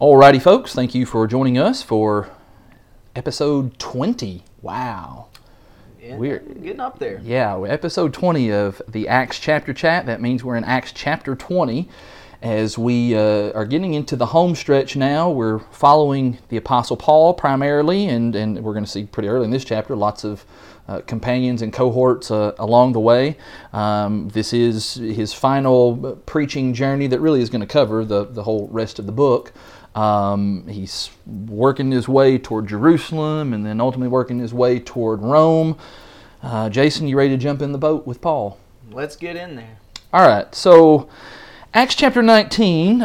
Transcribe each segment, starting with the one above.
Alrighty, folks, thank you for joining us for episode 20. Wow. Yeah, we're getting up there. Yeah, episode 20 of the Acts Chapter Chat. That means we're in Acts Chapter 20 as we are getting into the home stretch now. We're following the Apostle Paul primarily, and we're going to see pretty early in this chapter lots of companions and cohorts along the way. This is his final preaching journey that really is going to cover the whole rest of the book. He's working his way toward Jerusalem and then ultimately working his way toward Rome. Jason, you ready to jump in the boat with Paul? Let's get in there. All right, so Acts chapter 19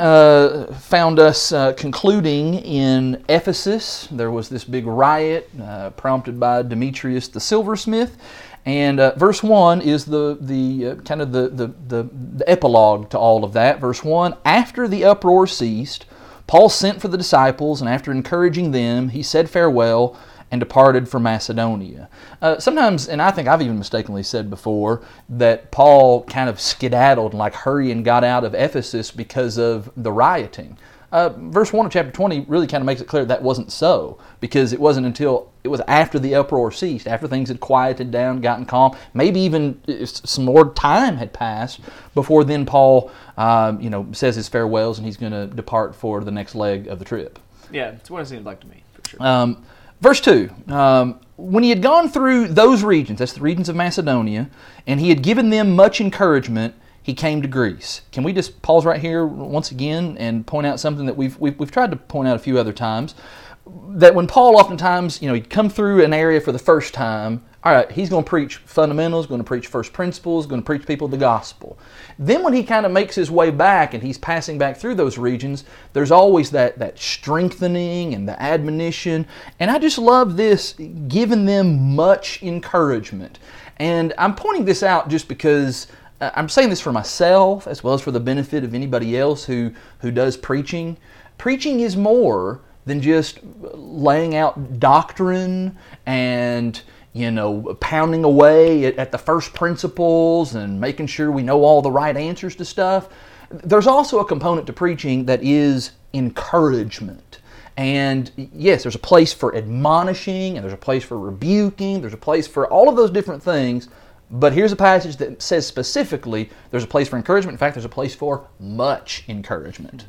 found us concluding in Ephesus. There was this big riot prompted by Demetrius the silversmith. And verse 1 is the epilogue to all of that. Verse 1, after the uproar ceased, Paul sent for the disciples, and after encouraging them, he said farewell and departed for Macedonia. Sometimes, and I think I've even mistakenly said before, that Paul kind of skedaddled and hurried and got out of Ephesus because of the rioting. Verse 1 of chapter 20 really kind of makes it clear that wasn't so, because it wasn't until it was after the uproar ceased, after things had quieted down, gotten calm, maybe even some more time had passed before then Paul says his farewells and he's going to depart for the next leg of the trip. Yeah, it's what it seemed like to me, for sure. Verse 2, when he had gone through those regions, that's the regions of Macedonia, and he had given them much encouragement, he came to Greece. Can we just pause right here once again and point out something that we've tried to point out a few other times, that when Paul oftentimes, he'd come through an area for the first time, all right, he's going to preach fundamentals, going to preach first principles, going to preach people the gospel. Then when he kind of makes his way back and he's passing back through those regions, there's always that strengthening and the admonition. And I just love this, giving them much encouragement. And I'm pointing this out just because I'm saying this for myself as well as for the benefit of anybody else who does preaching. Preaching is more than just laying out doctrine and pounding away at the first principles and making sure we know all the right answers to stuff. There's also a component to preaching that is encouragement. And yes, there's a place for admonishing, and there's a place for rebuking, there's a place for all of those different things, but here's a passage that says specifically there's a place for encouragement. In fact, there's a place for much encouragement.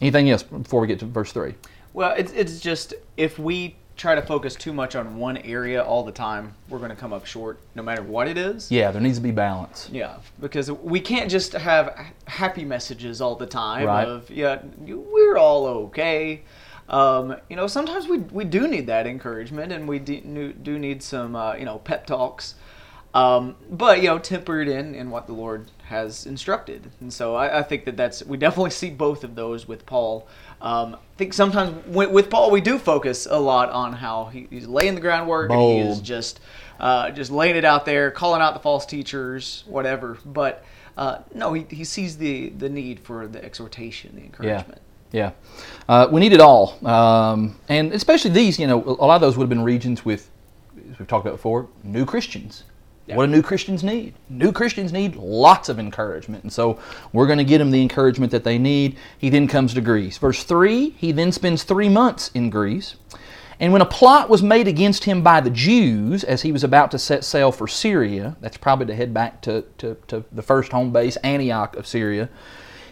Anything else before we get to verse 3? Well, it's just, if we try to focus too much on one area all the time, we're going to come up short no matter what it is. Yeah, there needs to be balance. Yeah, because we can't just have happy messages all the time, right? Of, yeah, we're all okay. Sometimes we do need that encouragement, and we do need some, pep talks. But, tempered in what the Lord has instructed. And so I think that's, we definitely see both of those with Paul. I think sometimes with Paul, we do focus a lot on how he's laying the groundwork. Bold. And he is just laying it out there, calling out the false teachers, whatever. But no, he sees the need for the exhortation, the encouragement. Yeah. We need it all. And especially these, a lot of those would have been regions with, as we've talked about before, new Christians. Yeah. What do new Christians need? New Christians need lots of encouragement. And so we're going to get them the encouragement that they need. He then comes to Greece. Verse 3, he then spends 3 months in Greece. And when a plot was made against him by the Jews as he was about to set sail for Syria, that's probably to head back to the first home base, Antioch of Syria,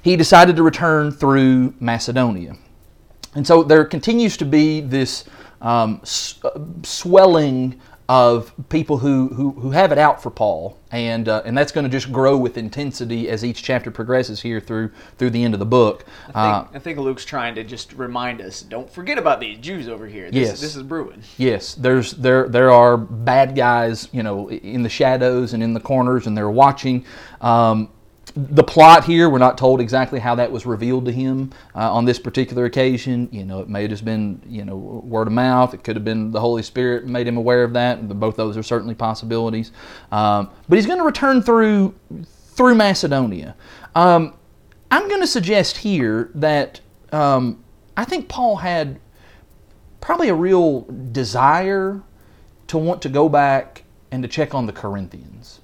he decided to return through Macedonia. And so there continues to be this swelling of people who have it out for Paul, and that's going to just grow with intensity as each chapter progresses here through the end of the book. I think Luke's trying to just remind us, don't forget about these Jews over here. This is brewing. Yes, there are bad guys, in the shadows and in the corners, and they're watching. The plot here, we're not told exactly how that was revealed to him on this particular occasion. It may have just been, word of mouth. It could have been the Holy Spirit made him aware of that. Both those are certainly possibilities. But he's going to return through Macedonia. I'm going to suggest here that I think Paul had probably a real desire to want to go back and to check on the Corinthians.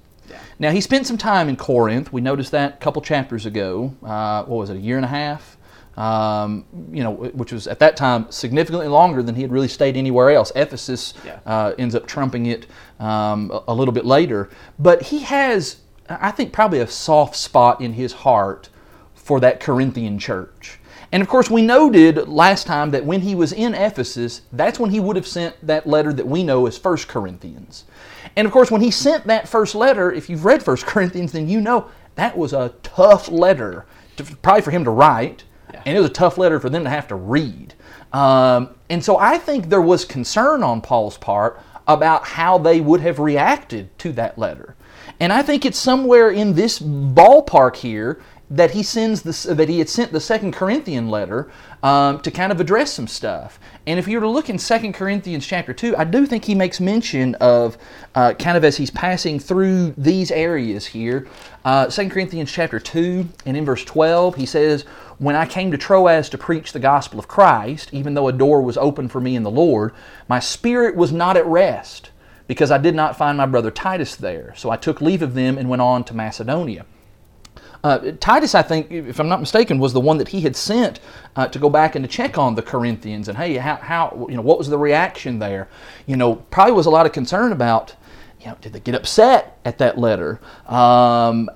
Now, he spent some time in Corinth. We noticed that a couple chapters ago. A year and a half? which was at that time significantly longer than he had really stayed anywhere else. Ephesus ends up trumping it a little bit later. But he has, I think, probably a soft spot in his heart for that Corinthian church. And of course, we noted last time that when he was in Ephesus, that's when he would have sent that letter that we know as 1 Corinthians. And of course, when he sent that first letter, if you've read 1 Corinthians, then you know that was a tough letter, probably for him to write, and it was a tough letter for them to have to read. And so I think there was concern on Paul's part about how they would have reacted to that letter. And I think it's somewhere in this ballpark here that he sends that he had sent the 2 Corinthian letter to kind of address some stuff. And if you were to look in 2 Corinthians chapter 2, I do think he makes mention of, kind of as he's passing through these areas here, 2 Corinthians chapter 2, and in verse 12, he says, "When I came to Troas to preach the gospel of Christ, even though a door was open for me in the Lord, my spirit was not at rest, because I did not find my brother Titus there. So I took leave of them and went on to Macedonia." Titus, I think, if I'm not mistaken, was the one that he had sent to go back and to check on the Corinthians and, hey, how what was the reaction there? Probably was a lot of concern about, did they get upset at that letter? I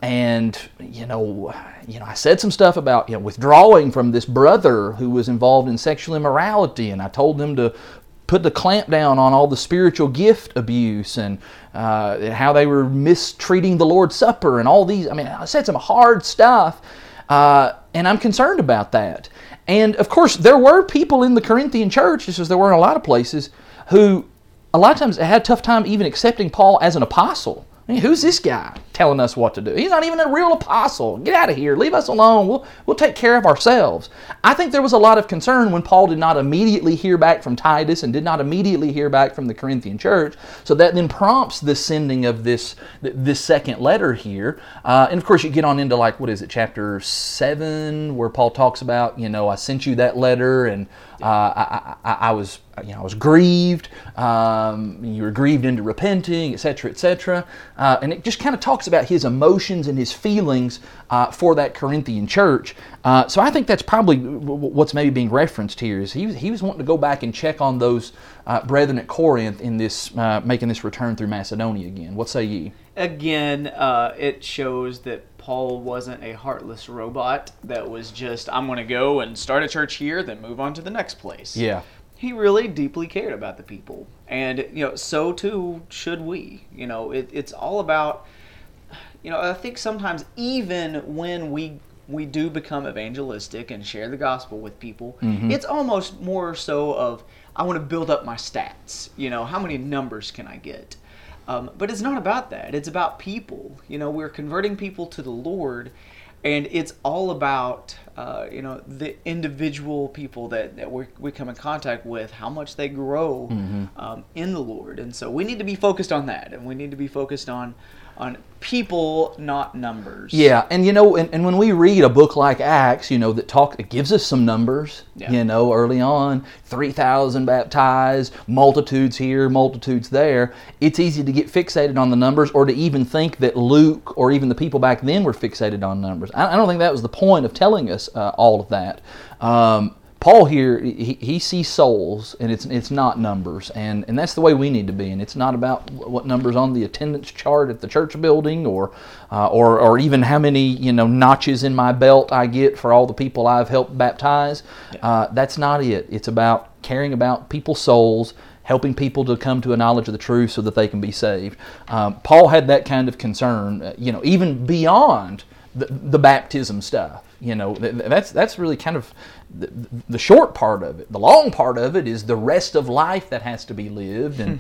said some stuff about withdrawing from this brother who was involved in sexual immorality, and I told them to put the clamp down on all the spiritual gift abuse and how they were mistreating the Lord's Supper and all these. I mean, I said some hard stuff, and I'm concerned about that. And, of course, there were people in the Corinthian church, just as there were in a lot of places, who a lot of times had a tough time even accepting Paul as an apostle. I mean, who's this guy telling us what to do? He's not even a real apostle. Get out of here. Leave us alone. We'll take care of ourselves. I think there was a lot of concern when Paul did not immediately hear back from Titus and did not immediately hear back from the Corinthian church. So that then prompts the sending of this second letter here. And of course, you get on into chapter 7, where Paul talks about, I sent you that letter and I was... I was grieved, you were grieved into repenting, etc., etc. And it just kind of talks about his emotions and his feelings for that Corinthian church. So I think that's probably what's maybe being referenced here, is he was wanting to go back and check on those brethren at Corinth in this making this return through Macedonia again. What say ye? Again, it shows that Paul wasn't a heartless robot that was just, I'm going to go and start a church here, then move on to the next place. Yeah. He really deeply cared about the people, and so too should we. It's all about. I think sometimes even when we do become evangelistic and share the gospel with people, it's almost more so of, I want to build up my stats. How many numbers can I get? But it's not about that. It's about people. We're converting people to the Lord. And it's all about, the individual people that we come in contact with, how much they grow in the Lord. And so we need to be focused on that. And we need to be focused on people, not numbers. Yeah, and and when we read a book like Acts, it gives us some numbers, early on, 3,000 baptized, multitudes here, multitudes there. It's easy to get fixated on the numbers, or to even think that Luke or even the people back then were fixated on numbers. I don't think that was the point of telling us all of that. Paul here, he sees souls, and it's not numbers, and that's the way we need to be. And it's not about what numbers on the attendance chart at the church building, or even how many notches in my belt I get for all the people I've helped baptize. That's not it. It's about caring about people's souls, helping people to come to a knowledge of the truth so that they can be saved. Paul had that kind of concern, even beyond the baptism stuff. That's really kind of the short part of it. The long part of it is the rest of life that has to be lived, and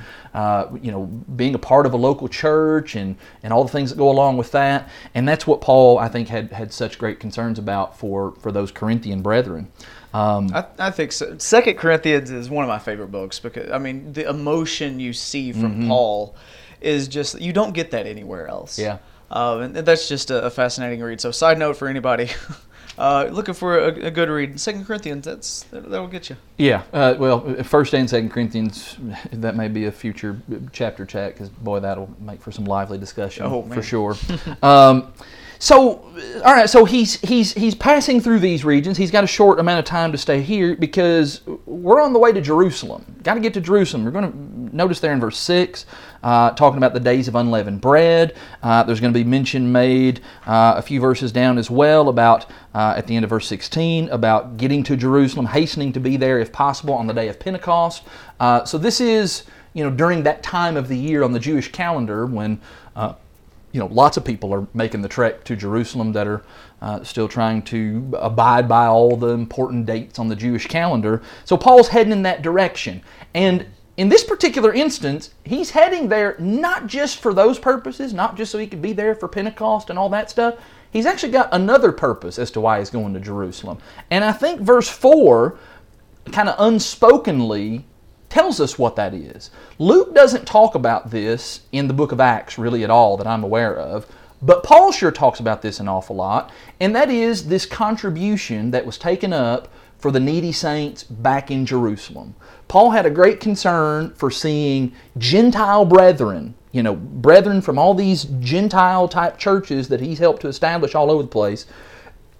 being a part of a local church and all the things that go along with that. And that's what Paul, I think, had such great concerns about for those Corinthian brethren. I think so. 2 Corinthians is one of my favorite books because the emotion you see from Paul is just, you don't get that anywhere else. And that's just a fascinating read. So, side note for anybody Looking for a good read. 2 Corinthians, that will get you. Yeah, well, 1st and 2 Corinthians, that may be a future chapter chat, because, boy, that'll make for some lively discussion for sure. So he's passing through these regions. He's got a short amount of time to stay here because we're on the way to Jerusalem. Got to get to Jerusalem. We're going to notice there in verse 6, talking about the days of unleavened bread. There's going to be mention made a few verses down as well about, at the end of verse 16, about getting to Jerusalem, hastening to be there if possible on the day of Pentecost. So this is, during that time of the year on the Jewish calendar when... lots of people are making the trek to Jerusalem that are still trying to abide by all the important dates on the Jewish calendar. So Paul's heading in that direction. And in this particular instance, he's heading there not just for those purposes, not just so he could be there for Pentecost and all that stuff. He's actually got another purpose as to why he's going to Jerusalem. And I think verse 4 kind of unspokenly tells us what that is. Luke doesn't talk about this in the book of Acts really at all that I'm aware of, but Paul sure talks about this an awful lot, and that is this contribution that was taken up for the needy saints back in Jerusalem. Paul had a great concern for seeing Gentile brethren, brethren from all these Gentile type churches that he's helped to establish all over the place,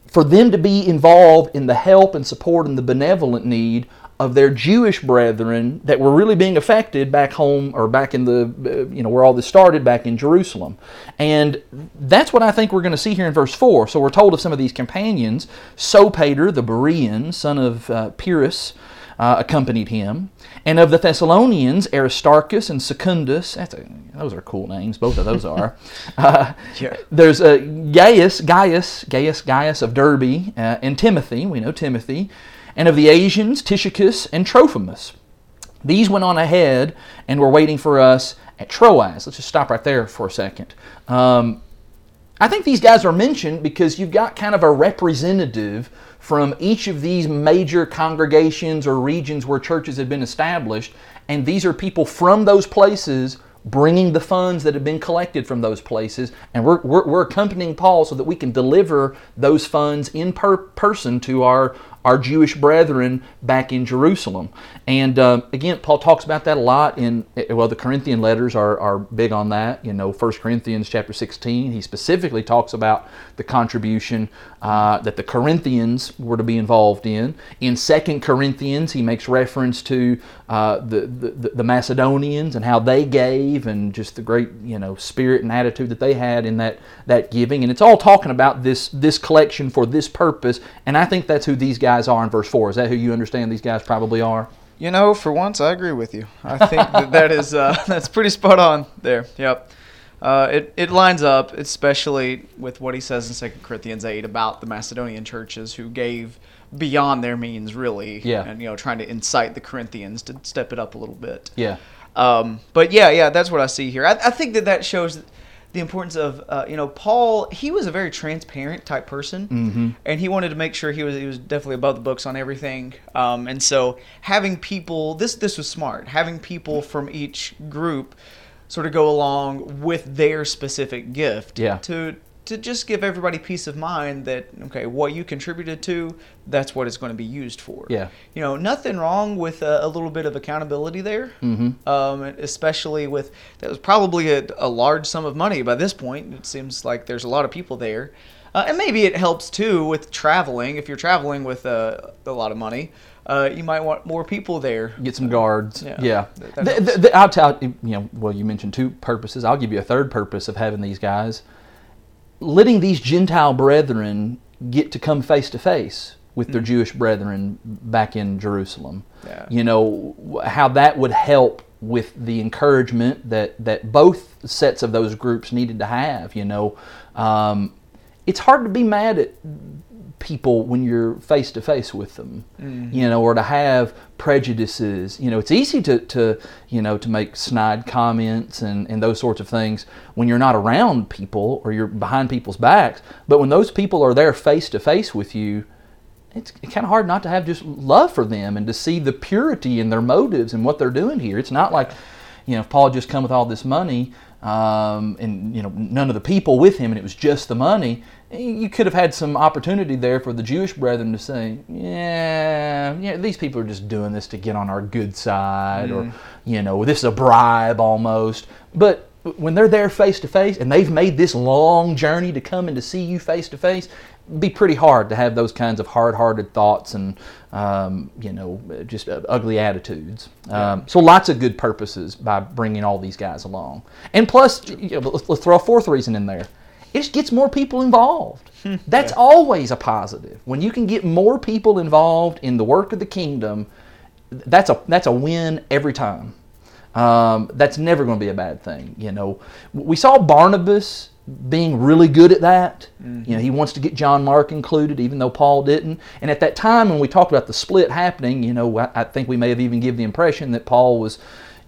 for them to be involved in the help and support and the benevolent need of their Jewish brethren that were really being affected back home or back in the, where all this started back in Jerusalem. And that's what I think we're going to see here in verse 4. So we're told of some of these companions. Sopater, the Berean, son of Pyrrhus, accompanied him. And of the Thessalonians, Aristarchus and Secundus. Those are cool names. Both of those are. Sure. There's Gaius of Derbe, and Timothy. We know Timothy. And of the Asians, Tychicus and Trophimus. These went on ahead and were waiting for us at Troas. Let's just stop right there for a second. I think these guys are mentioned because you've got kind of a representative from each of these major congregations or regions where churches had been established, and these are people from those places bringing the funds that have been collected from those places, and we're accompanying Paul so that we can deliver those funds in person to our Jewish brethren back in Jerusalem. And again, Paul talks about that a lot in, the Corinthian letters are big on that. 1 Corinthians chapter 16, he specifically talks about the contribution that the Corinthians were to be involved in. In 2 Corinthians, he makes reference to the Macedonians and how they gave and just the great, spirit and attitude that they had in that giving. And it's all talking about this collection for this purpose. And I think that's who these guys are in verse 4. Is that who you understand these guys probably are? For once, I agree with you. I think that is that's pretty spot on there. Yep. It lines up, especially with what he says in 2 Corinthians 8 about the Macedonian churches who gave beyond their means, really. Yeah. And, trying to incite the Corinthians to step it up a little bit. Yeah. But, yeah, that's what I see here. I think that shows the importance of, Paul. He was a very transparent type person, mm-hmm. and he wanted to make sure he was definitely above the books on everything. And so having people, this was smart, having people from each group sort of go along with their specific gift to just give everybody peace of mind that, okay, what you contributed to, that's what it's going to be used for. Yeah. Nothing wrong with a little bit of accountability there, mm-hmm. Especially with, that was probably a large sum of money by this point. It seems like there's a lot of people there. And maybe it helps, too, with traveling. If you're traveling with a lot of money, you might want more people there. Get some guards. Yeah. I'll tell you mentioned two purposes. I'll give you a third purpose of having these guys. Letting these Gentile brethren get to come face to face with their Jewish brethren back in Jerusalem. Yeah. How that would help with the encouragement that both sets of those groups needed to have. It's hard to be mad at people when you're face to face with them, mm-hmm. Or to have prejudices. It's easy to make snide comments and those sorts of things when you're not around people or you're behind people's backs. But when those people are there face to face with you, it's kind of hard not to have just love for them and to see the purity in their motives and what they're doing here. It's not like, if Paul just come with all this money, and none of the people with him, and it was just the money. you could have had some opportunity there for the Jewish brethren to say, yeah, these people are just doing this to get on our good side, or, you know, this is a bribe almost. But when they're there face to face and they've made this long journey to come and to see you face to face, it'd be pretty hard to have those kinds of hard-hearted thoughts and, you know, just ugly attitudes. So lots of good purposes by bringing all these guys along. And plus, you know, let's throw a fourth reason in there. It just gets more people involved. That's always a positive. When you can get more people involved in the work of the kingdom, that's a win every time. That's never going to be a bad thing. You know, we saw Barnabas being really good at that. You know, he wants to get John Mark included, even though Paul didn't. And at that time, when we talked about the split happening, you know, I think we may have even given the impression that Paul was,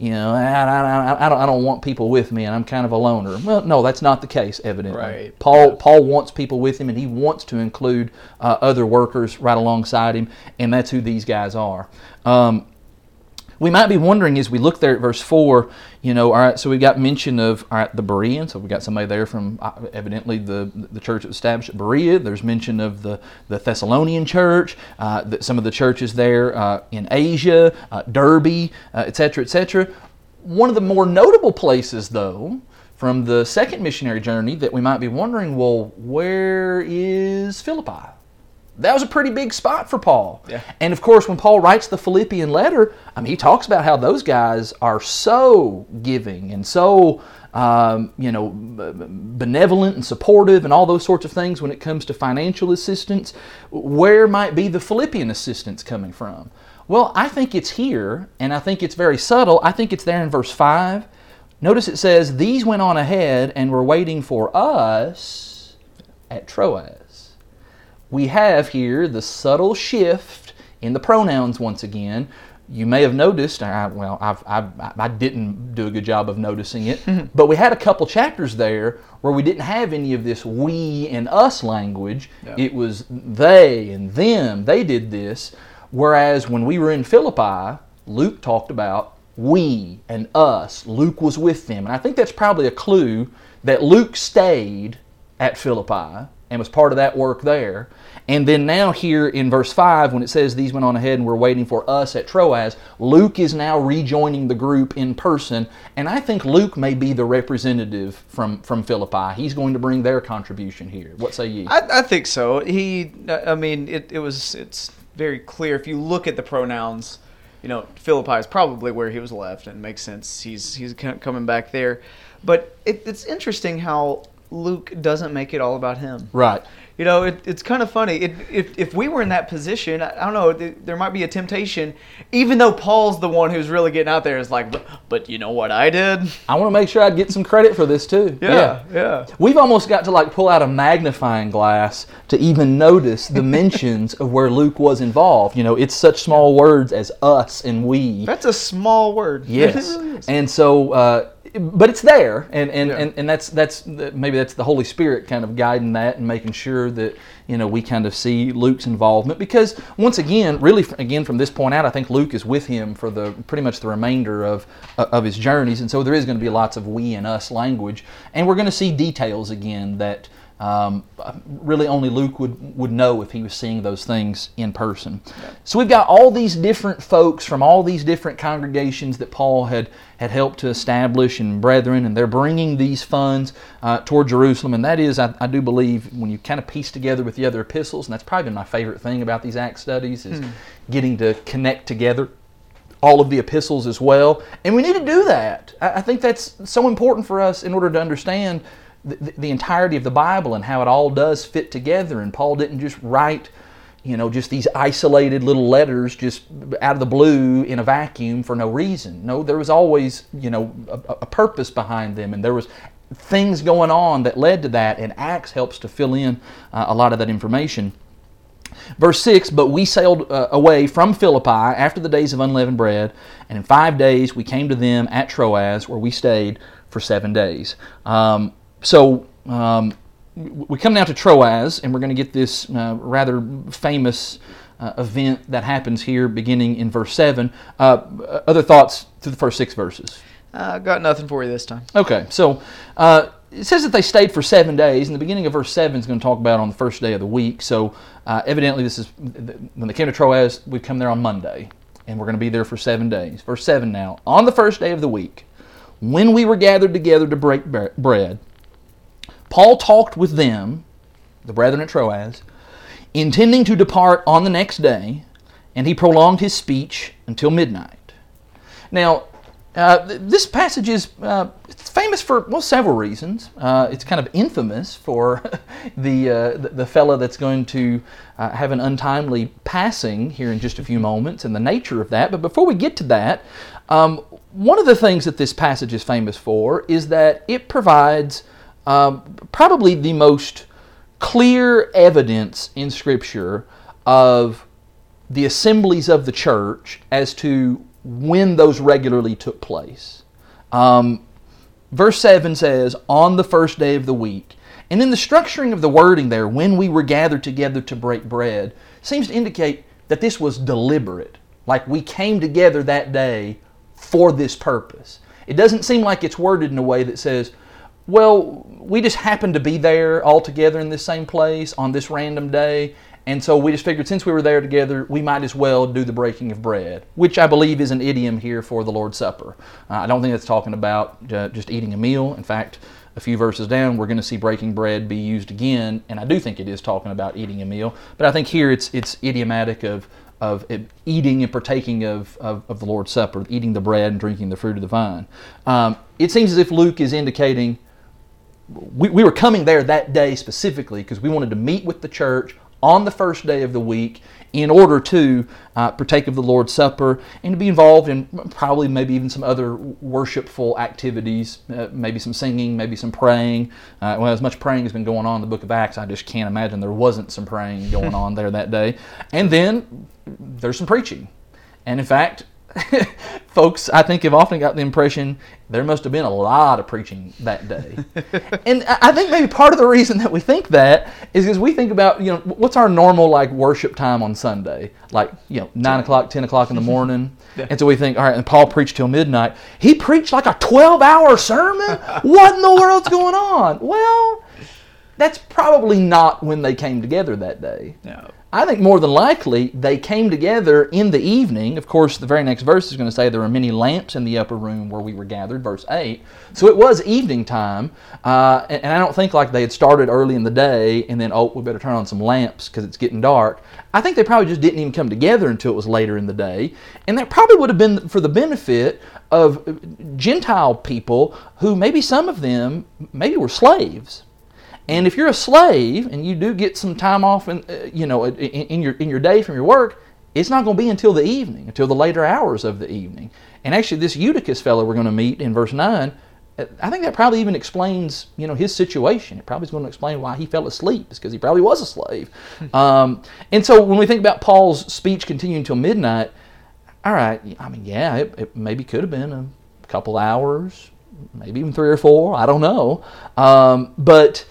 you know, I don't want people with me, and I'm kind of a loner. Well, no, that's not the case, evidently. Right. Paul wants people with him, and he wants to include other workers right alongside him, and that's who these guys are. We might be wondering as we look there at verse 4, you know, all right, so we've got mention of the Bereans, so we've got somebody there from evidently the church that was established at Berea. There's mention of the Thessalonian church, some of the churches there in Asia, Derbe, etc., etc. One of the more notable places, though, from the second missionary journey that we might be wondering, well, where is Philippi? That was a pretty big spot for Paul. Yeah. And of course, when Paul writes the Philippian letter, I mean, he talks about how those guys are so giving and so, you know, benevolent and supportive and all those sorts of things when it comes to financial assistance. Where might be the Philippian assistance coming from? Well, I think it's here, and I think it's very subtle. I think it's there in verse 5. Notice it says, "These went on ahead and were waiting for us at Troas." We have here the subtle shift in the pronouns once again. You may have noticed, I didn't do a good job of noticing it, but we had a couple chapters there where we didn't have any of this we and us language. Yeah. It was they and them, they did this. Whereas when we were in Philippi, Luke talked about we and us. Luke was with them. And I think that's probably a clue that Luke stayed at Philippi and was part of that work there. And then now here in verse 5, when it says these went on ahead and were waiting for us at Troas, Luke is now rejoining the group in person, and I think Luke may be the representative from Philippi. He's going to bring their contribution here. What say you? I think so. It's very clear. If you look at the pronouns, you know, Philippi is probably where he was left, and it makes sense. He's coming back there. But it's interesting how Luke doesn't make it all about him. Right. You know, it's kind of funny. If we were in that position, I don't know, there might be a temptation, even though Paul's the one who's really getting out there, is like, but you know what I did? I want to make sure I'd get some credit for this too. Yeah. We've almost got to like pull out a magnifying glass to even notice the mentions of where Luke was involved. You know, it's such small words as us and we. That's a small word. Yes. And so... but it's there, and that's maybe that's the Holy Spirit kind of guiding that and making sure that, you know, we kind of see Luke's involvement, because once again, from this point out, I think Luke is with him for the pretty much the remainder of his journeys, and so there is going to be lots of we and us language, and we're going to see details again that really only Luke would know if he was seeing those things in person. Yeah. So we've got all these different folks from all these different congregations that Paul had helped to establish and brethren, and they're bringing these funds toward Jerusalem. And that is, I do believe, when you kind of piece together with the other epistles, and that's probably been my favorite thing about these Acts studies, is getting to connect together all of the epistles as well. And we need to do that. I think that's so important for us in order to understand the entirety of the Bible and how it all does fit together. And Paul didn't just write, you know, just these isolated little letters just out of the blue in a vacuum for no reason. No, there was always, you know, a purpose behind them, and there was things going on that led to that, and Acts helps to fill in a lot of that information. Verse 6, "But we sailed away from Philippi after the days of unleavened bread, and in 5 days we came to them at Troas, where we stayed for 7 days. So we come now to Troas, and we're going to get this rather famous event that happens here beginning in verse 7. Other thoughts through the first 6 verses? Got nothing for you this time. Okay, so It says that they stayed for 7 days, and the beginning of verse 7 is going to talk about on the first day of the week. So evidently this is, when they came to Troas, we come there on Monday, and we're going to be there for 7 days. Verse 7 now, on the first day of the week, when we were gathered together to break bread, Paul talked with them, the brethren at Troas, intending to depart on the next day, and he prolonged his speech until midnight. Now, this passage is famous for, well, several reasons. It's kind of infamous for the fellow that's going to have an untimely passing here in just a few moments and the nature of that. But before we get to that, one of the things that this passage is famous for is that it provides probably the most clear evidence in Scripture of the assemblies of the church as to when those regularly took place. Verse 7 says, on the first day of the week. And then the structuring of the wording there, when we were gathered together to break bread, seems to indicate that this was deliberate. Like we came together that day for this purpose. It doesn't seem like it's worded in a way that says, well, we just happened to be there all together in this same place on this random day, and so we just figured since we were there together, we might as well do the breaking of bread, which I believe is an idiom here for the Lord's Supper. I don't think that's talking about just eating a meal. In fact, a few verses down, we're going to see breaking bread be used again, and I do think it is talking about eating a meal, but I think here it's idiomatic of eating and partaking of the Lord's Supper, eating the bread and drinking the fruit of the vine. It seems as if Luke is indicating we were coming there that day specifically because we wanted to meet with the church on the first day of the week in order to partake of the Lord's Supper and to be involved in probably maybe even some other worshipful activities, maybe some singing, maybe some praying. Well, as much praying has been going on in the book of Acts, I just can't imagine there wasn't some praying going on there that day. And then there's some preaching. And in fact, folks, I think, have often got the impression there must have been a lot of preaching that day. And I think maybe part of the reason that we think that is because we think about, you know, what's our normal, like, worship time on Sunday? Like, you know, 9 o'clock, 10 o'clock in the morning. Yeah. And so we think, all right, and Paul preached till midnight. He preached like a 12-hour sermon? What in the world's going on? Well, that's probably not when they came together that day. No. I think more than likely they came together in the evening. Of course, the very next verse is going to say there were many lamps in the upper room where we were gathered, verse 8. So it was evening time, and I don't think like they had started early in the day and then, oh, we better turn on some lamps because it's getting dark. I think they probably just didn't even come together until it was later in the day, and that probably would have been for the benefit of Gentile people who maybe some of them maybe were slaves. And if you're a slave and you do get some time off in, you know, in your day from your work, it's not going to be until the evening, until the later hours of the evening. And actually, this Eutychus fellow we're going to meet in verse 9, I think that probably even explains, you know, his situation. It probably is going to explain why he fell asleep, is because he probably was a slave. And so when we think about Paul's speech continuing until midnight, all right, I mean, yeah, it maybe could have been a couple hours, maybe even 3 or 4. I don't know, but.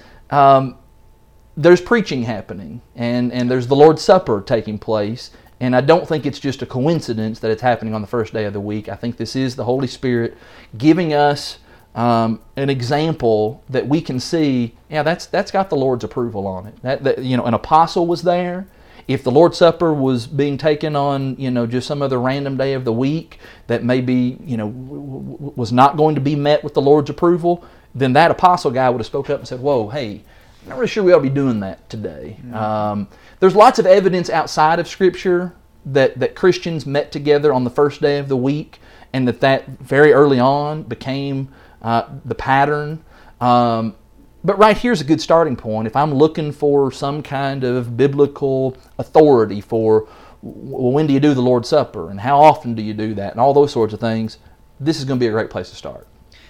There's preaching happening, and there's the Lord's Supper taking place, and I don't think it's just a coincidence that it's happening on the first day of the week. I think this is the Holy Spirit giving us an example that we can see, yeah, that's got the Lord's approval on it. That you know, an apostle was there. If the Lord's Supper was being taken on, you know, just some other random day of the week that maybe, you know, was not going to be met with the Lord's approval, then that apostle guy would have spoke up and said, whoa, hey, I'm not really sure we ought to be doing that today. Mm-hmm. There's lots of evidence outside of Scripture that Christians met together on the first day of the week and that very early on became the pattern. But right here's a good starting point. If I'm looking for some kind of biblical authority for, well, when do you do the Lord's Supper and how often do you do that and all those sorts of things, this is going to be a great place to start.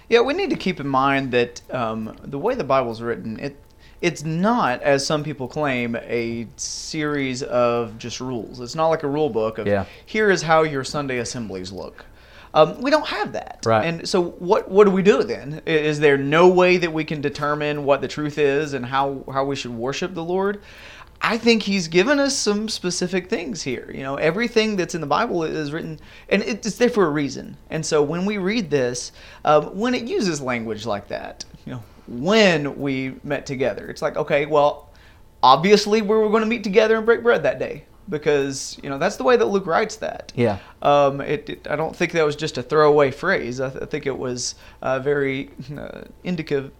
Yeah, we need to keep in mind that the way the Bible's written, it's not, as some people claim, a series of just rules. It's not like a rule book of, Here is how your Sunday assemblies look. We don't have that. Right. And so what do we do then? Is there no way that we can determine what the truth is and how we should worship the Lord? I think he's given us some specific things here. You know, everything that's in the Bible is written, and it's there for a reason. And so when we read this, when it uses language like that, you know, when we met together. It's like, okay, well, obviously we were going to meet together and break bread that day, because, you know, that's the way that Luke writes that. Yeah. I don't think that was just a throwaway phrase. I think it was very indicative.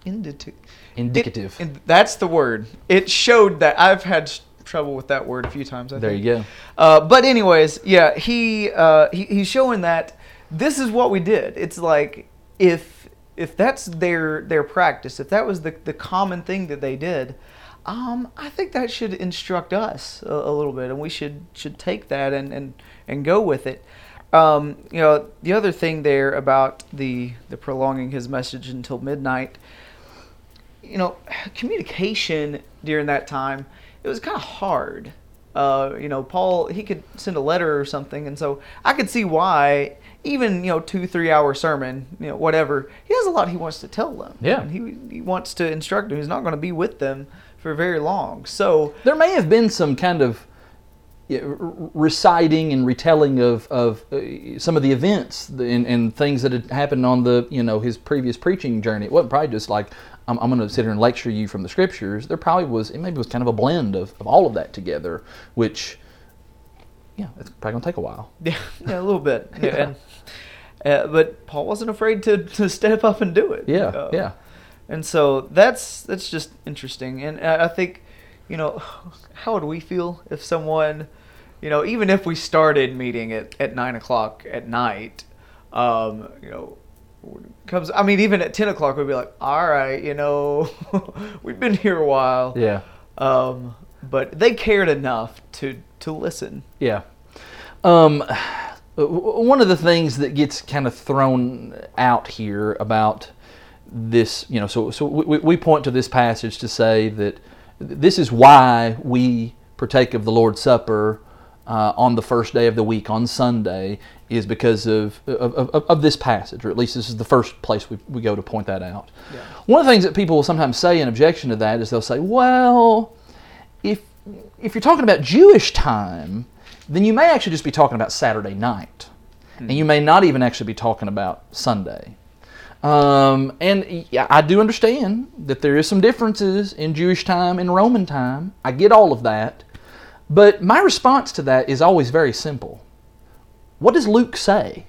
That's the word. It showed that. I've had trouble with that word a few times, I think. There you go. But anyways, yeah, he's showing that this is what we did. It's like, if that's their practice, if that was the common thing that they did, I think that should instruct us a little bit, and we should take that and go with it. You know, the other thing there about the prolonging his message until midnight, you know, communication during that time, it was kind of hard. You know, Paul, he could send a letter or something, and so I could see why, even, you know, 2-3 hour sermon, you know, whatever, he has a lot he wants to tell them. Yeah. And he wants to instruct them. He's not going to be with them for very long. So there may have been some kind of reciting and retelling of some of the events and things that had happened on the, you know, his previous preaching journey. It wasn't probably just like, I'm going to sit here and lecture you from the scriptures. There probably was, it maybe was kind of a blend of all of that together, which, yeah, it's probably going to take a while. Yeah, a little bit. Yeah. Yeah. But Paul wasn't afraid to step up and do it. Yeah, yeah. And so that's just interesting. And I think, you know, how would we feel if someone, you know, even if we started meeting at 9 o'clock at night, you know, comes, I mean, even at 10 o'clock, we'd be like, all right, you know, we've been here a while. Yeah. But they cared enough to listen. Yeah. One of the things that gets kind of thrown out here about this, you know, so we point to this passage to say that this is why we partake of the Lord's Supper on the first day of the week, on Sunday, is because of this passage, or at least this is the first place we go to point that out. Yeah. One of the things that people will sometimes say in objection to that is they'll say, well, if you're talking about Jewish time, then you may actually just be talking about Saturday night. Mm-hmm. And you may not even actually be talking about Sunday. And I do understand that there is some differences in Jewish time and Roman time. I get all of that. But my response to that is always very simple. What does Luke say?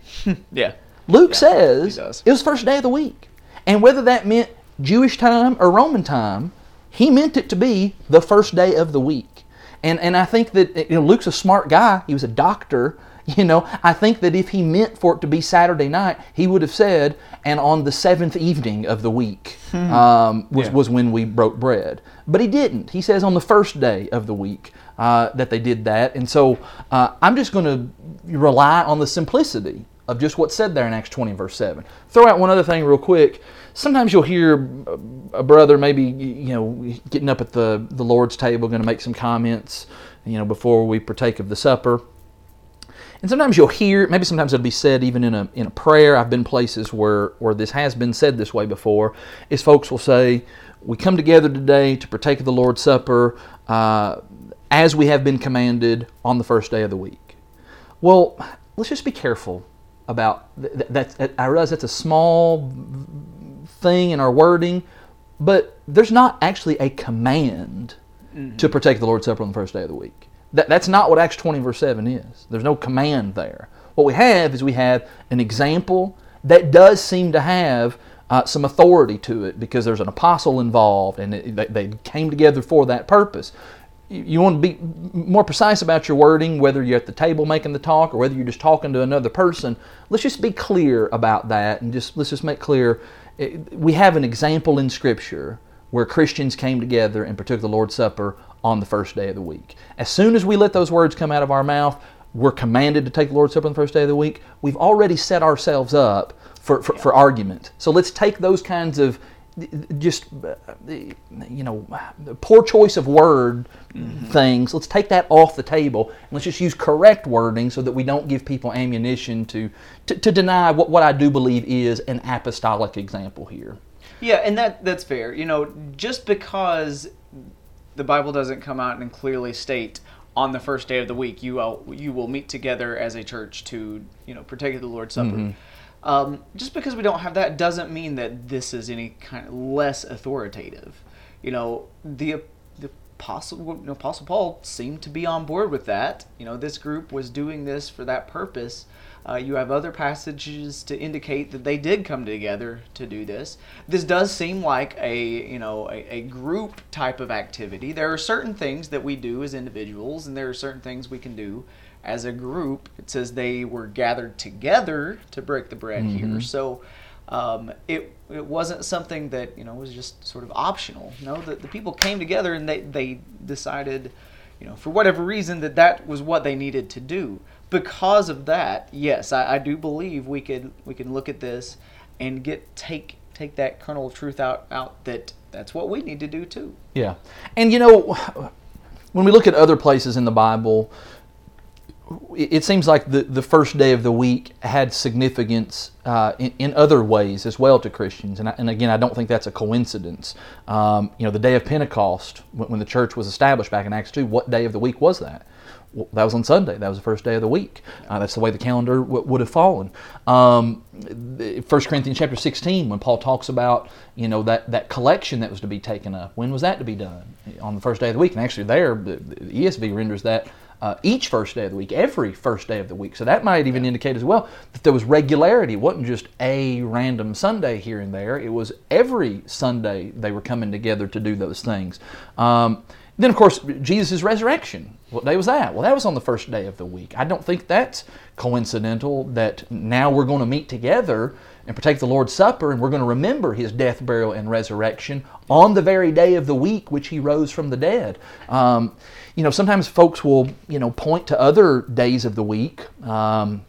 Yeah. Luke says it was the first day of the week. And whether that meant Jewish time or Roman time, he meant it to be the first day of the week. And I think that, you know, Luke's a smart guy. He was a doctor. You know, I think that if he meant for it to be Saturday night, he would have said, and on the seventh evening of the week was when we broke bread. But he didn't. He says on the first day of the week that they did that. And so I'm just going to rely on the simplicity of just what's said there in Acts 20, verse 7. Throw out one other thing real quick. Sometimes you'll hear a brother maybe, you know, getting up at the Lord's table, going to make some comments, you know, before we partake of the supper. And sometimes you'll hear, maybe sometimes it'll be said even in a prayer. I've been places where this has been said this way before, is folks will say, we come together today to partake of the Lord's Supper as we have been commanded on the first day of the week. Well, let's just be careful about that. I realize that's a small thing in our wording, but there's not actually a command to partake of the Lord's Supper on the first day of the week. That's not what Acts 20 verse 7 is. There's no command there. What we have is we have an example that does seem to have some authority to it, because there's an apostle involved and they came together for that purpose. You want to be more precise about your wording, whether you're at the table making the talk or whether you're just talking to another person. Let's just be clear about that, and let's just make clear we have an example in Scripture where Christians came together and partook of the Lord's Supper on the first day of the week. As soon as we let those words come out of our mouth, we're commanded to take the Lord's Supper on the first day of the week. We've already set ourselves up for argument. So let's take those kinds of just, you know, poor choice of word things. Let's take that off the table, and let's just use correct wording so that we don't give people ammunition to deny what I do believe is an apostolic example here. Yeah, and that's fair. You know, just because the Bible doesn't come out and clearly state on the first day of the week you will meet together as a church to, you know, partake of the Lord's Supper. Mm-hmm. Just because we don't have that doesn't mean that this is any kind of less authoritative. You know, the Apostle Paul seemed to be on board with that. You know, this group was doing this for that purpose. You have other passages to indicate that they did come together to do this. This does seem like a group type of activity. There are certain things that we do as individuals, and there are certain things we can do as a group. It says they were gathered together to break the bread here. So it wasn't something that, you know, was just sort of optional. No, the people came together and they decided, you know, for whatever reason, that was what they needed to do. Because of that, yes, I do believe we can look at this and take that kernel of truth out that's what we need to do too. Yeah, and you know, when we look at other places in the Bible, it seems like the first day of the week had significance in other ways as well to Christians. And again, I don't think that's a coincidence. You know, the day of Pentecost, when the church was established back in Acts 2, what day of the week was that? Well, that was on Sunday. That was the first day of the week. That's the way the calendar would have fallen. 1 Corinthians chapter 16, when Paul talks about, you know, that collection that was to be taken up, when was that to be done? On the first day of the week. And actually there, the ESV renders that each first day of the week, every first day of the week. So that might even indicate as well that there was regularity. It wasn't just a random Sunday here and there. It was every Sunday they were coming together to do those things. Then, of course, Jesus' resurrection. What day was that? Well, that was on the first day of the week. I don't think that's coincidental that now we're going to meet together and partake the Lord's Supper, and we're going to remember His death, burial, and resurrection on the very day of the week which He rose from the dead. You know, sometimes folks will, you know, point to other days of the week. You know,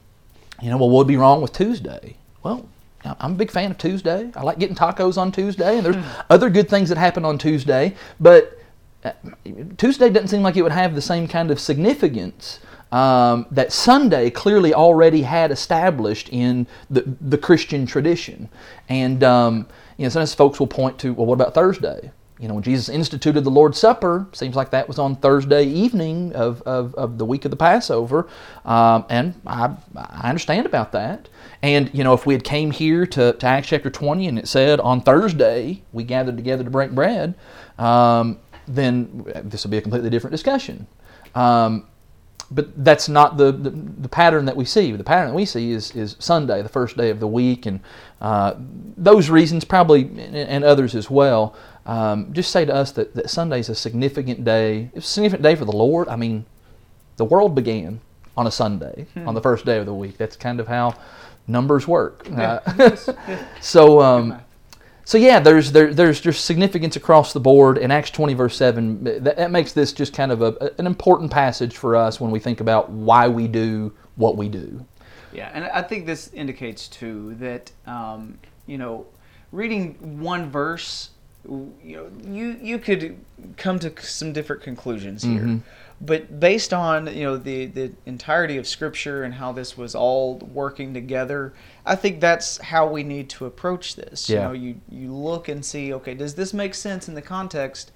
well, what would be wrong with Tuesday? Well, I'm a big fan of Tuesday. I like getting tacos on Tuesday, and there's other good things that happen on Tuesday, but Tuesday doesn't seem like it would have the same kind of significance that Sunday clearly already had established in the Christian tradition. And you know, sometimes folks will point to, well, what about Thursday? You know, when Jesus instituted the Lord's Supper, seems like that was on Thursday evening of the week of the Passover, and I understand about that. And, you know, if we had came here to Acts chapter 20 and it said on Thursday we gathered together to break bread, then this will be a completely different discussion. But that's not the pattern that we see. The pattern that we see is Sunday, the first day of the week, and those reasons probably, and others as well, just say to us that Sunday is a significant day. It's a significant day for the Lord. I mean, the world began on a Sunday, on the first day of the week. That's kind of how numbers work. So... So yeah, there's just significance across the board, and Acts 20 verse 7, that makes this just kind of an important passage for us when we think about why we do what we do. Yeah, and I think this indicates too that you know, reading one verse, you know, you could come to some different conclusions here. But based on, you know, the entirety of Scripture and how this was all working together, I think that's how we need to approach this. Yeah. You know, you look and see, okay, does this make sense in the context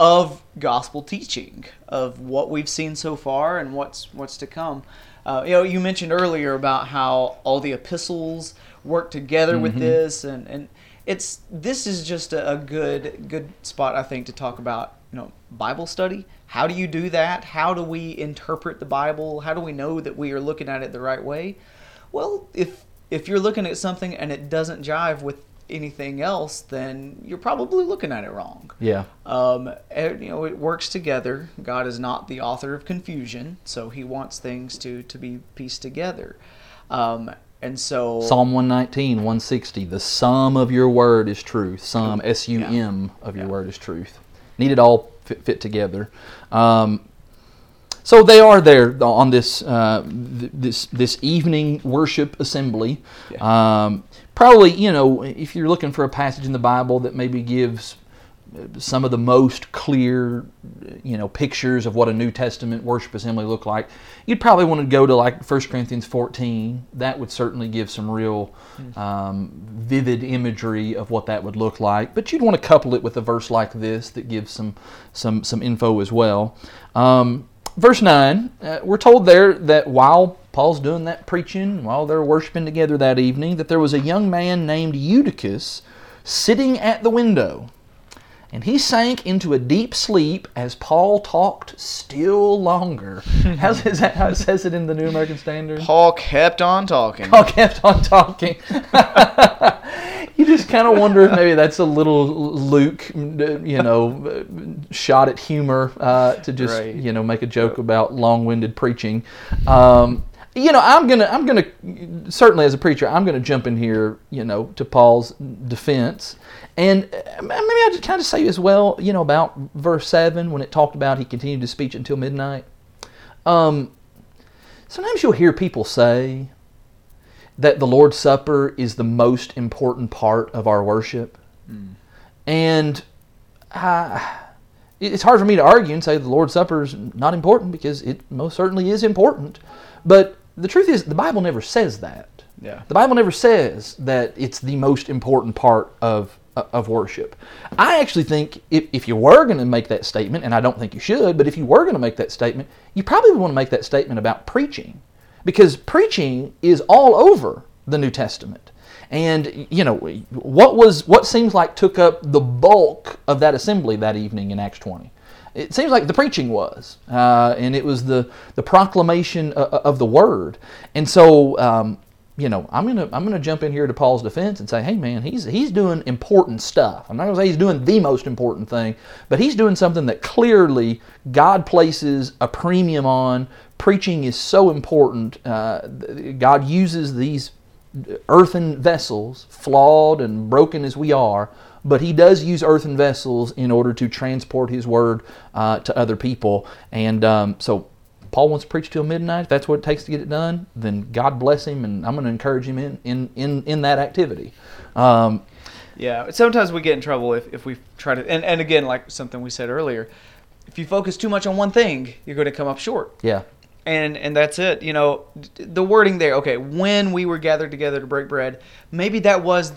of gospel teaching, of what we've seen so far and what's to come? You know, you mentioned earlier about how all the epistles work together with this, and this is just a good spot, I think, to talk about, you know, Bible study. How do you do that? How do we interpret the Bible? How do we know that we are looking at it the right way? Well, if you're looking at something and it doesn't jive with anything else, then you're probably looking at it wrong. Yeah. And, you know, it works together. God is not the author of confusion, so He wants things to be pieced together. And so Psalm 119, 160, the sum of your word is truth. Sum, S-U-M, of your word is truth. Need it all fit together. So they are there on this this evening worship assembly. Yeah. Probably, you know, if you're looking for a passage in the Bible that maybe gives some of the most clear, you know, pictures of what a New Testament worship assembly looked like, you'd probably want to go to like 1 Corinthians 14. That would certainly give some real vivid imagery of what that would look like. But you'd want to couple it with a verse like this that gives some info as well. Verse 9, we're told there that while Paul's doing that preaching while they're worshiping together that evening, that there was a young man named Eutychus sitting at the window. And he sank into a deep sleep as Paul talked still longer. How it says it in the New American Standard? Paul kept on talking. You just kind of wonder if maybe that's a little Luke, shot at humor to just, right. Make a joke about long-winded preaching. I'm gonna certainly as a preacher, I'm gonna jump in here, to Paul's defense, and maybe I just kind of say as well, about verse 7 when it talked about he continued his speech until midnight. Sometimes you'll hear people say that the Lord's Supper is the most important part of our worship, and it's hard for me to argue and say the Lord's Supper is not important because it most certainly is important, but. The truth is, the Bible never says that. Yeah. The Bible never says that it's the most important part of worship. I actually think if you were going to make that statement, and I don't think you should, but if you were going to make that statement, you probably would want to make that statement about preaching, because preaching is all over the New Testament. And, what seems like took up the bulk of that assembly that evening in Acts 20? It seems like the preaching was, and it was the proclamation of the word. And so, I'm gonna jump in here to Paul's defense and say, hey man, he's doing important stuff. I'm not gonna say he's doing the most important thing, but he's doing something that clearly God places a premium on. Preaching is so important. God uses these earthen vessels, flawed and broken as we are, but he does use earthen vessels in order to transport his word to other people. And so Paul wants to preach till midnight. If that's what it takes to get it done, then God bless him, and I'm going to encourage him in that activity. Yeah, sometimes we get in trouble if we try to... And again, like something we said earlier, if you focus too much on one thing, you're going to come up short. Yeah. And that's it. The wording there, okay, when we were gathered together to break bread, maybe that was...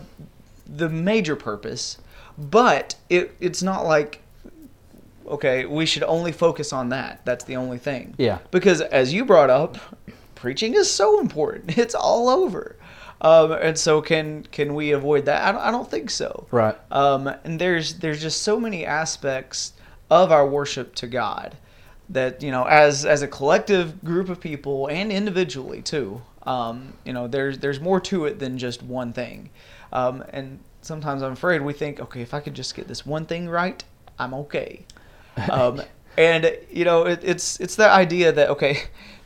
the major purpose, but it's not like, okay, we should only focus on that. That's the only thing. Yeah. Because as you brought up, preaching is so important. It's all over. And so can we avoid that? I don't think so. Right. And there's just so many aspects of our worship to God that, as a collective group of people and individually too, there's more to it than just one thing. And sometimes I'm afraid we think, okay, if I could just get this one thing right, I'm okay. And it's that idea that, okay,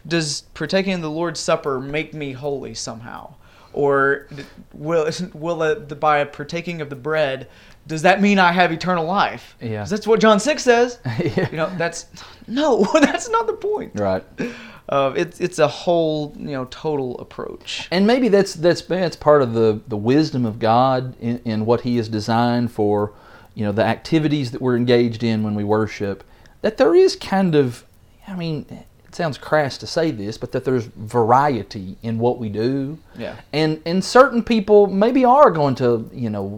does partaking in the Lord's Supper make me holy somehow? Or by partaking of the bread, does that mean I have eternal life? Yeah. 'Cause that's what John 6 says. Yeah. That's not the point. Right. It's a whole, total approach. And maybe that's part of the wisdom of God in what he has designed for, the activities that we're engaged in when we worship, that there is kind of, it sounds crass to say this, but that there's variety in what we do. Yeah. And certain people maybe are going to,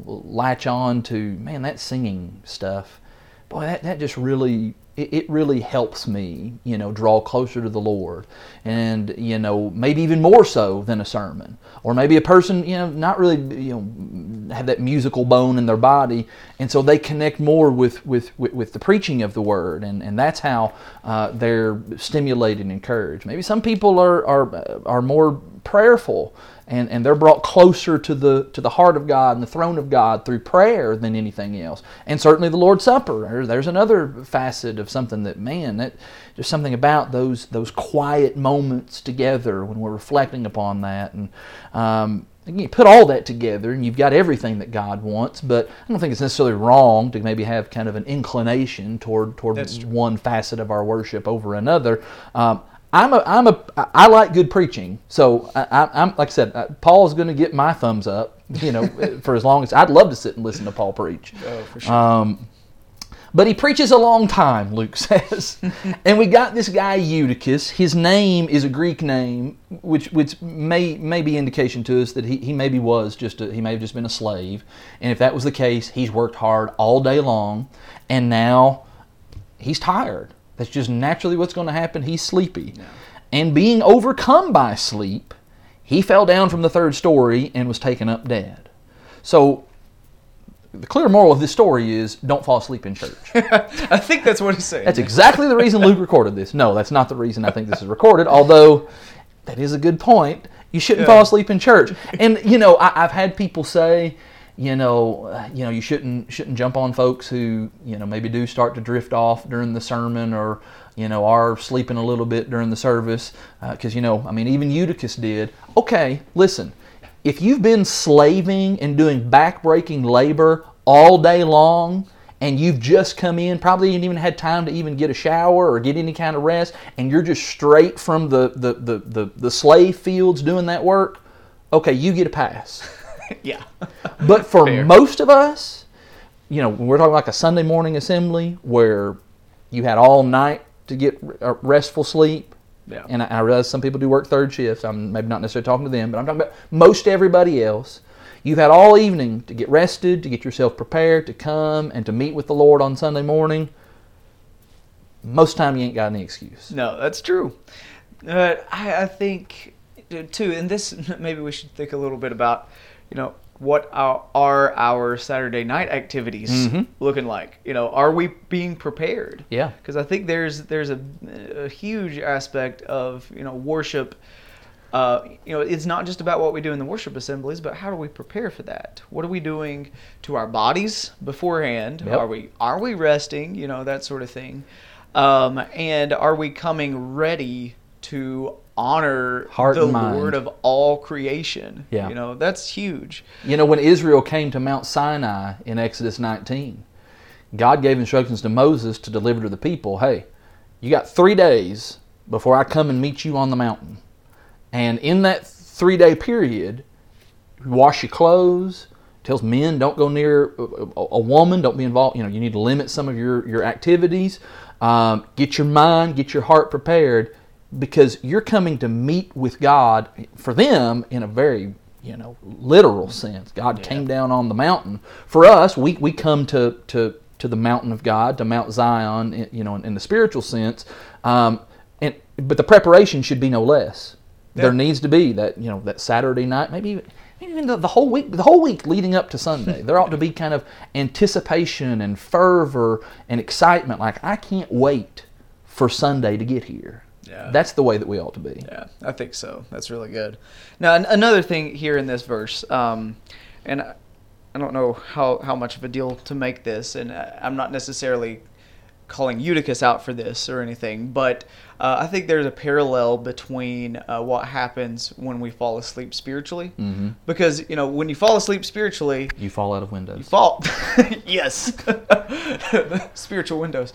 latch on to, man, that singing stuff. Boy, that just really... It really helps me, draw closer to the Lord, and, maybe even more so than a sermon. Or maybe a person, not really, have that musical bone in their body, and so they connect more with the preaching of the Word, and that's how they're stimulated and encouraged. Maybe some people are more prayerful, and they're brought closer to the heart of God and the throne of God through prayer than anything else. And certainly the Lord's Supper, there's another facet of something that, there's something about those quiet moments together when we're reflecting upon that. And you put all that together and you've got everything that God wants, but I don't think it's necessarily wrong to maybe have kind of an inclination toward one facet of our worship over another. I like good preaching, so I'm like I said, Paul's going to get my thumbs up, for as long as I'd love to sit and listen to Paul preach. Oh, for sure. But he preaches a long time, Luke says, and we got this guy Eutychus. His name is a Greek name, which may be indication to us that he may have just been a slave, and if that was the case, he's worked hard all day long, and now he's tired. That's just naturally what's going to happen. He's sleepy. Yeah. and being overcome by sleep, he fell down from the third story and was taken up dead. So the clear moral of this story is don't fall asleep in church. I think that's what he's saying. That's exactly the reason Luke recorded this. No, that's not the reason I think this is recorded, although that is a good point. You shouldn't fall asleep in church. And, you know, I've had people say, you know, you shouldn't jump on folks who, you know, maybe do start to drift off during the sermon or, you know, are sleeping a little bit during the service. Because, you know, I mean, even Eutychus did. Okay, listen, if you've been slaving and doing back-breaking labor all day long and you've just come in, probably ain't even had time to even get a shower or get any kind of rest, and you're just straight from the slave fields doing that work, okay, you get a pass. Yeah. But for most of us, you know, when we're talking like a Sunday morning assembly where you had all night to get restful sleep. Yeah. And I realize some people do work third shifts. I'm maybe not necessarily talking to them, but I'm talking about most everybody else. You've had all evening to get rested, to get yourself prepared, to come and to meet with the Lord on Sunday morning. Most time you ain't got any excuse. No, that's true. I think, too, and this maybe we should think a little bit about, you know, what are our Saturday night activities looking like? You know, are we being prepared? Yeah. Because I think there's a huge aspect of, you know, worship. You know, it's not just about what we do in the worship assemblies, but how do we prepare for that? What are we doing to our bodies beforehand? Yep. Are we resting? You know, that sort of thing. And are we coming ready to honor the Lord of all creation? Yeah. You know, that's huge. You know, when Israel came to Mount Sinai in Exodus 19, God gave instructions to Moses to deliver to the people, hey, you got 3 days before I come and meet you on the mountain. And in that 3-day period, wash your clothes, tells men don't go near a woman, don't be involved, you know, you need to limit some of your activities, get your mind, get your heart prepared, because you're coming to meet with God, for them, in a very, you know, literal sense. God came down on the mountain. For us, we come to the mountain of God, to Mount Zion, you know, in the spiritual sense. But the preparation should be no less. Yeah. There needs to be that, you know, that Saturday night, maybe even the whole week leading up to Sunday. There ought to be kind of anticipation and fervor and excitement. Like, I can't wait for Sunday to get here. Yeah. That's the way that we ought to be. Yeah, I think so. That's really good. Now, another thing here in this verse, and I don't know how much of a deal to make this, and I'm not necessarily calling Eutychus out for this or anything, but I think there's a parallel between what happens when we fall asleep spiritually. Mm-hmm. Because, you know, when you fall asleep spiritually... You fall out of windows. You fall... Yes. Spiritual windows.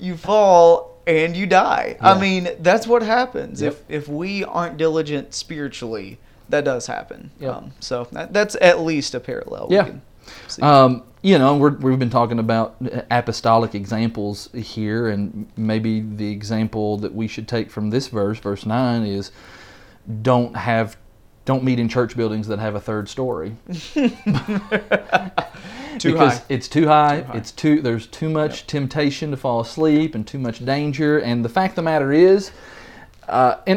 You fall... And you die. Yeah. I mean, that's what happens. Yep. If we aren't diligent spiritually, that does happen. Yep. So that's at least a parallel. Yeah. You know, we've been talking about apostolic examples here, and maybe the example that we should take from this verse, verse 9, is don't meet in church buildings that have a third story. Because it's too high. There's too much temptation to fall asleep and too much danger. And the fact of the matter is, I'll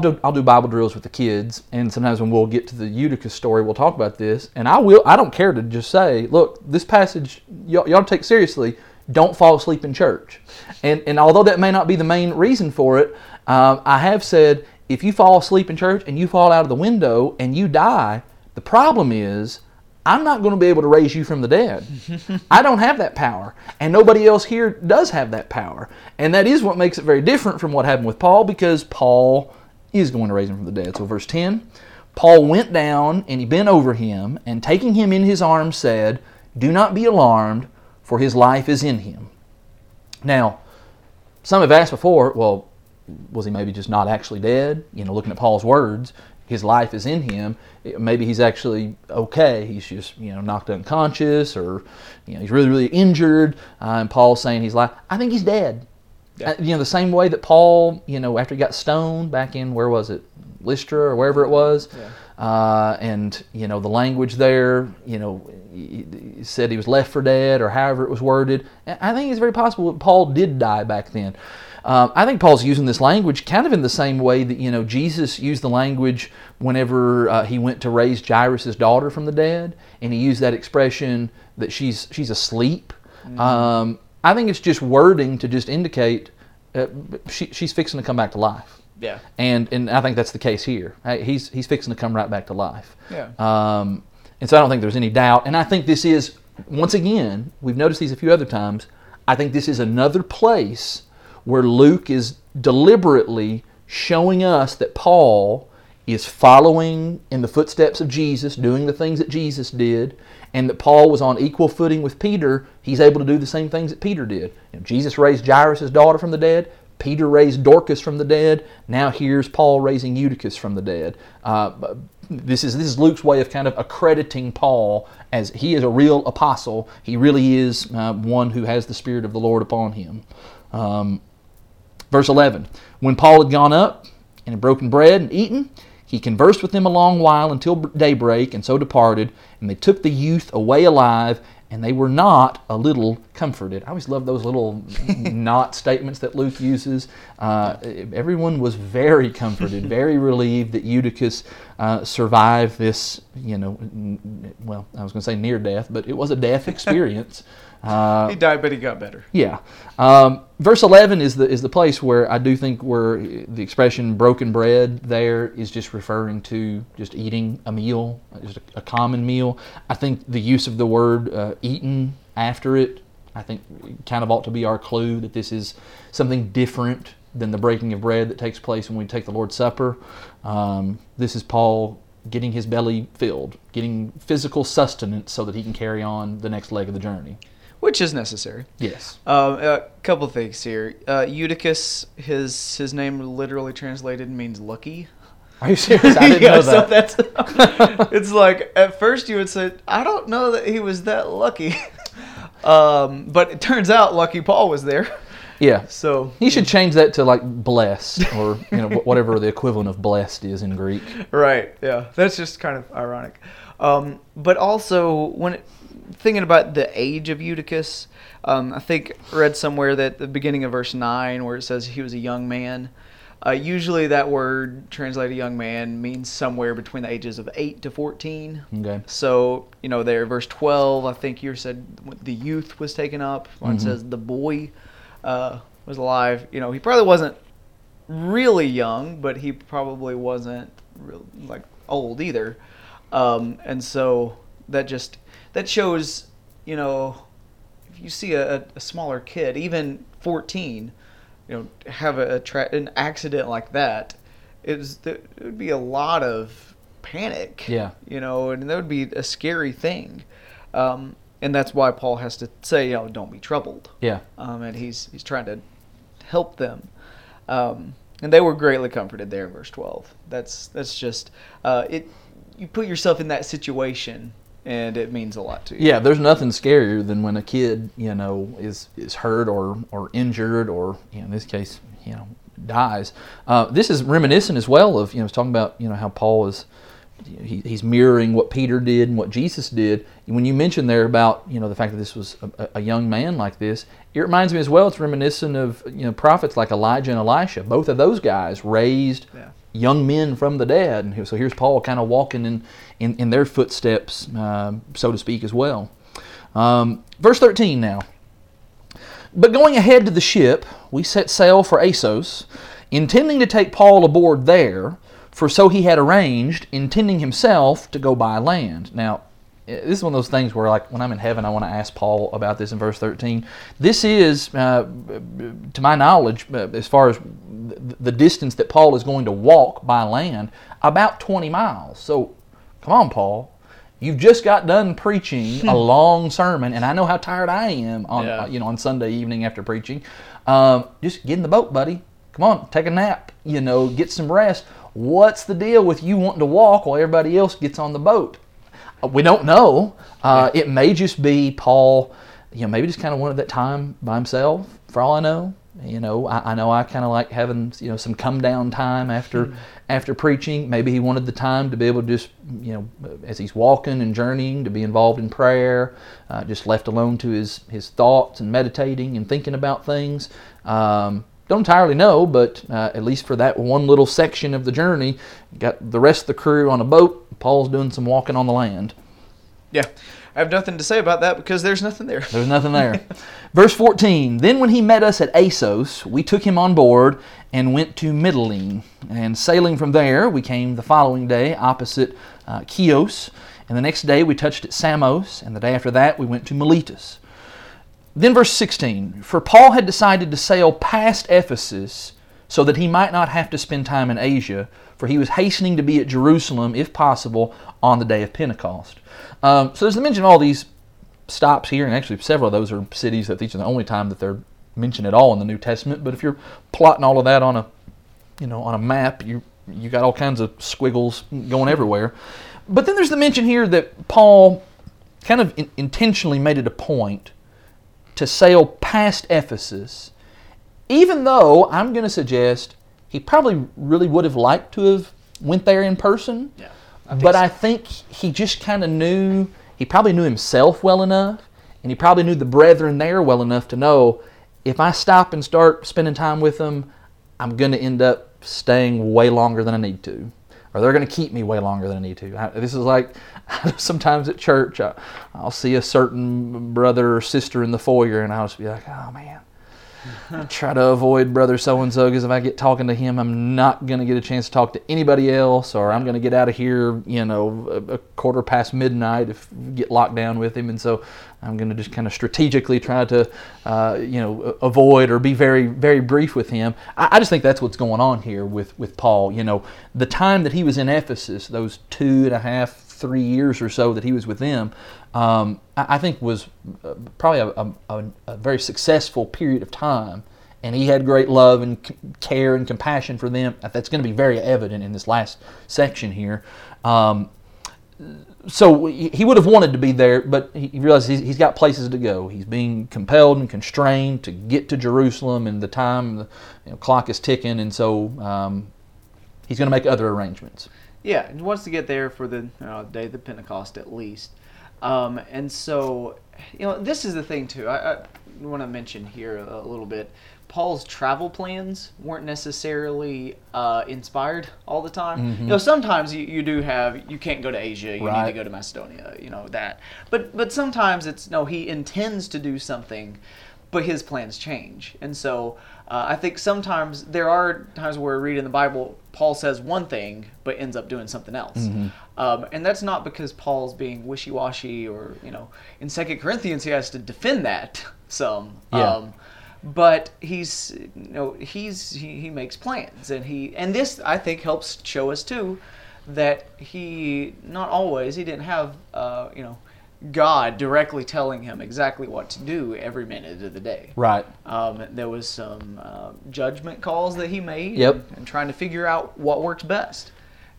do Bible drills with the kids, and sometimes when we'll get to the Eutychus story, we'll talk about this. And I don't care to just say, look, this passage y'all take seriously. Don't fall asleep in church. And although that may not be the main reason for it, I have said if you fall asleep in church and you fall out of the window and you die, the problem is, I'm not going to be able to raise you from the dead. I don't have that power. And nobody else here does have that power. And that is what makes it very different from what happened with Paul, because Paul is going to raise him from the dead. So verse 10, Paul went down and he bent over him and taking him in his arms said, "Do not be alarmed, for his life is in him." Now, some have asked before, well, was he maybe just not actually dead? You know, looking at Paul's words, his life is in him. Maybe he's actually okay. He's just, you know, knocked unconscious, or, you know, he's really, really injured. And Paul's saying he's like, I think he's dead. Yeah. You know, the same way that Paul, you know, after he got stoned back in, where was it? Lystra or wherever it was. Yeah. And, you know, the language there, you know, he said he was left for dead or however it was worded. I think it's very possible that Paul did die back then. I think Paul's using this language kind of in the same way that, you know, Jesus used the language whenever he went to raise Jairus' daughter from the dead, and he used that expression that she's asleep. Mm-hmm. I think it's just wording to just indicate she's fixing to come back to life. Yeah. And I think that's the case here. He's fixing to come right back to life. Yeah. And so I don't think there's any doubt. And I think this is, once again, we've noticed these a few other times, I think this is another place where Luke is deliberately showing us that Paul is following in the footsteps of Jesus, doing the things that Jesus did, and that Paul was on equal footing with Peter. He's able to do the same things that Peter did. You know, Jesus raised Jairus' daughter from the dead. Peter raised Dorcas from the dead. Now here's Paul raising Eutychus from the dead. This is Luke's way of kind of accrediting Paul as he is a real apostle. He really is one who has the Spirit of the Lord upon him. Verse 11, when Paul had gone up and had broken bread and eaten, he conversed with them a long while until daybreak, and so departed. And they took the youth away alive, and they were not a little comforted. I always love those little not statements that Luke uses. Everyone was very comforted, very relieved that Eutychus survived this, I was going to say near death, but it was a death experience. He died, but he got better. Yeah. Verse 11 is the place where I do think where the expression broken bread there is just referring to just eating a meal, just a common meal. I think the use of the word eaten after it, I think kind of ought to be our clue that this is something different than the breaking of bread that takes place when we take the Lord's Supper. This is Paul getting his belly filled, getting physical sustenance so that he can carry on the next leg of the journey. Which is necessary. Yes. A couple things here. Eutychus, his name literally translated means lucky. Are you serious? I didn't know that. So that's, it's like, at first you would say, I don't know that he was that lucky. But it turns out Lucky Paul was there. Yeah. So you should change that to like blessed, or whatever the equivalent of blessed is in Greek. Right, yeah. That's just kind of ironic. But also, thinking about the age of Eutychus, I think I read somewhere that the beginning of verse 9 where it says he was a young man, usually that word translated young man means somewhere between the ages of 8 to 14. Okay. So, there, verse 12, I think you said the youth was taken up. When mm-hmm. It says the boy was alive. He probably wasn't really young, but he probably wasn't real, like old either. And so that shows, if you see a smaller kid, even 14, have an accident like that, it would be a lot of panic. Yeah. And that would be a scary thing. And that's why Paul has to say, don't be troubled. Yeah. And he's trying to help them. And they were greatly comforted there in verse 12. That's just, you put yourself in that situation, and it means a lot to you. Yeah, there's nothing scarier than when a kid, is hurt or injured or, in this case, dies. This is reminiscent as well of, it's talking about, how Paul is, he's mirroring what Peter did and what Jesus did. When you mentioned there about, the fact that this was a young man like this, it reminds me as well, it's reminiscent of, prophets like Elijah and Elisha. Both of those guys raised... Yeah. Young men from the dead. And so here's Paul kind of walking in their footsteps, so to speak, as well. Verse 13 now. But going ahead to the ship, we set sail for Assos, intending to take Paul aboard there, for so he had arranged, intending himself to go by land. Now, this is one of those things where, like, when I'm in heaven, I want to ask Paul about this in verse 13. This is, to my knowledge, as far as the distance that Paul is going to walk by land, about 20 miles. So, come on, Paul. You've just got done preaching a long sermon, and I know how tired I am on Sunday evening after preaching. Just get in the boat, buddy. Come on, take a nap, get some rest. What's the deal with you wanting to walk while everybody else gets on the boat? We don't know. It may just be Paul, maybe just kind of wanted that time by himself, for all I know. I know I kind of like having, some come down time after preaching. Maybe he wanted the time to be able to just, as he's walking and journeying, to be involved in prayer, just left alone to his thoughts and meditating and thinking about things. don't entirely know, but at least for that one little section of the journey, got the rest of the crew on a boat. Paul's doing some walking on the land. Yeah, I have nothing to say about that because there's nothing there. There's nothing there. Verse 14, then when he met us at Assos, we took him on board and went to Mytilene. And sailing from there, we came the following day opposite Chios. And the next day we touched at Samos, and the day after that we went to Miletus. Then verse 16, for Paul had decided to sail past Ephesus so that he might not have to spend time in Asia, for he was hastening to be at Jerusalem, if possible, on the day of Pentecost. So there's the mention of all these stops here, and actually several of those are cities that these are the only time that they're mentioned at all in the New Testament, but if you're plotting all of that on a, you know, on a map, you got all kinds of squiggles going everywhere. But then there's the mention here that Paul kind of intentionally made it a point to sail past Ephesus, even though I'm going to suggest he probably really would have liked to have went there in person. Yeah, I think he just kind of knew, he probably knew himself well enough, and he probably knew the brethren there well enough to know, if I stop and start spending time with them, I'm going to end up staying way longer than I need to. Or they're going to keep me way longer than I need to. This is like sometimes at church, I'll see a certain brother or sister in the foyer, and I'll just be like, oh man, I try to avoid brother so-and-so because if I get talking to him, I'm not going to get a chance to talk to anybody else, or I'm going to get out of here, you know, a midnight if get locked down with him. And so I'm going to just kind of strategically try to, avoid or be very, very brief with him. I just think that's what's going on here with Paul. You know, the time that he was in Ephesus, those 2.5, 3 years or so that he was with them, I think was probably a very successful period of time. And he had great love and care and compassion for them. That's going to be very evident in this last section here. So he would have wanted to be there, but he realized he's got places to go. He's being compelled and constrained to get to Jerusalem, and the time, clock is ticking, and so he's going to make other arrangements. Yeah, he wants to get there for the day of the Pentecost at least. And so, this is the thing too. I want to mention here a little bit. Paul's travel plans weren't necessarily inspired all the time. Mm-hmm. Sometimes you do have, you can't go to Asia, you need to go to Macedonia, that. But sometimes it's, he intends to do something, but his plans change. And so I think sometimes there are times where we read in the Bible, Paul says one thing, but ends up doing something else. Mm-hmm. And that's not because Paul's being wishy-washy or, in 2 Corinthians he has to defend that some. Yeah. But he's, he makes plans, and this I think helps show us too that he didn't have, God directly telling him exactly what to do every minute of the day. Right. There was some judgment calls that he made. Yep. And trying to figure out what works best.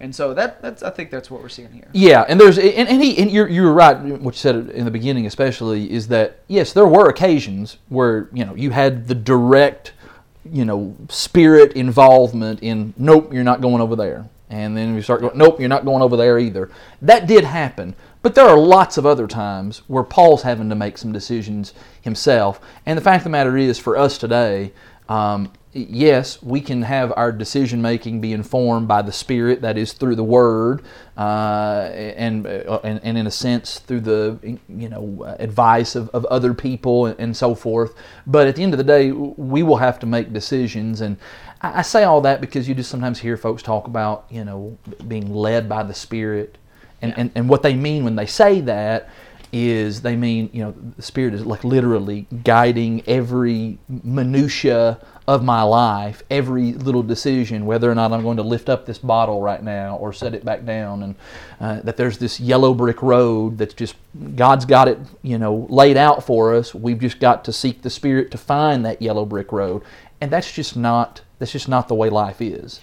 And so that's I think that's what we're seeing here. Yeah, and there's and you're right. What you said in the beginning, especially, is that yes, there were occasions where you had the direct spirit involvement in nope, you're not going over there, and then you start going nope, you're not going over there either. That did happen, but there are lots of other times where Paul's having to make some decisions himself. And the fact of the matter is, for us today. Yes, we can have our decision-making be informed by the Spirit, that is through the Word, and in a sense through the advice of other people and so forth. But at the end of the day, we will have to make decisions. And I say all that because you just sometimes hear folks talk about being led by the Spirit, and what they mean when they say that. Is they mean, the Spirit is like literally guiding every minutia of my life, every little decision, whether or not I'm going to lift up this bottle right now or set it back down, and that there's this yellow brick road that's just, God's got it, laid out for us. We've just got to seek the Spirit to find that yellow brick road. And that's just not the way life is.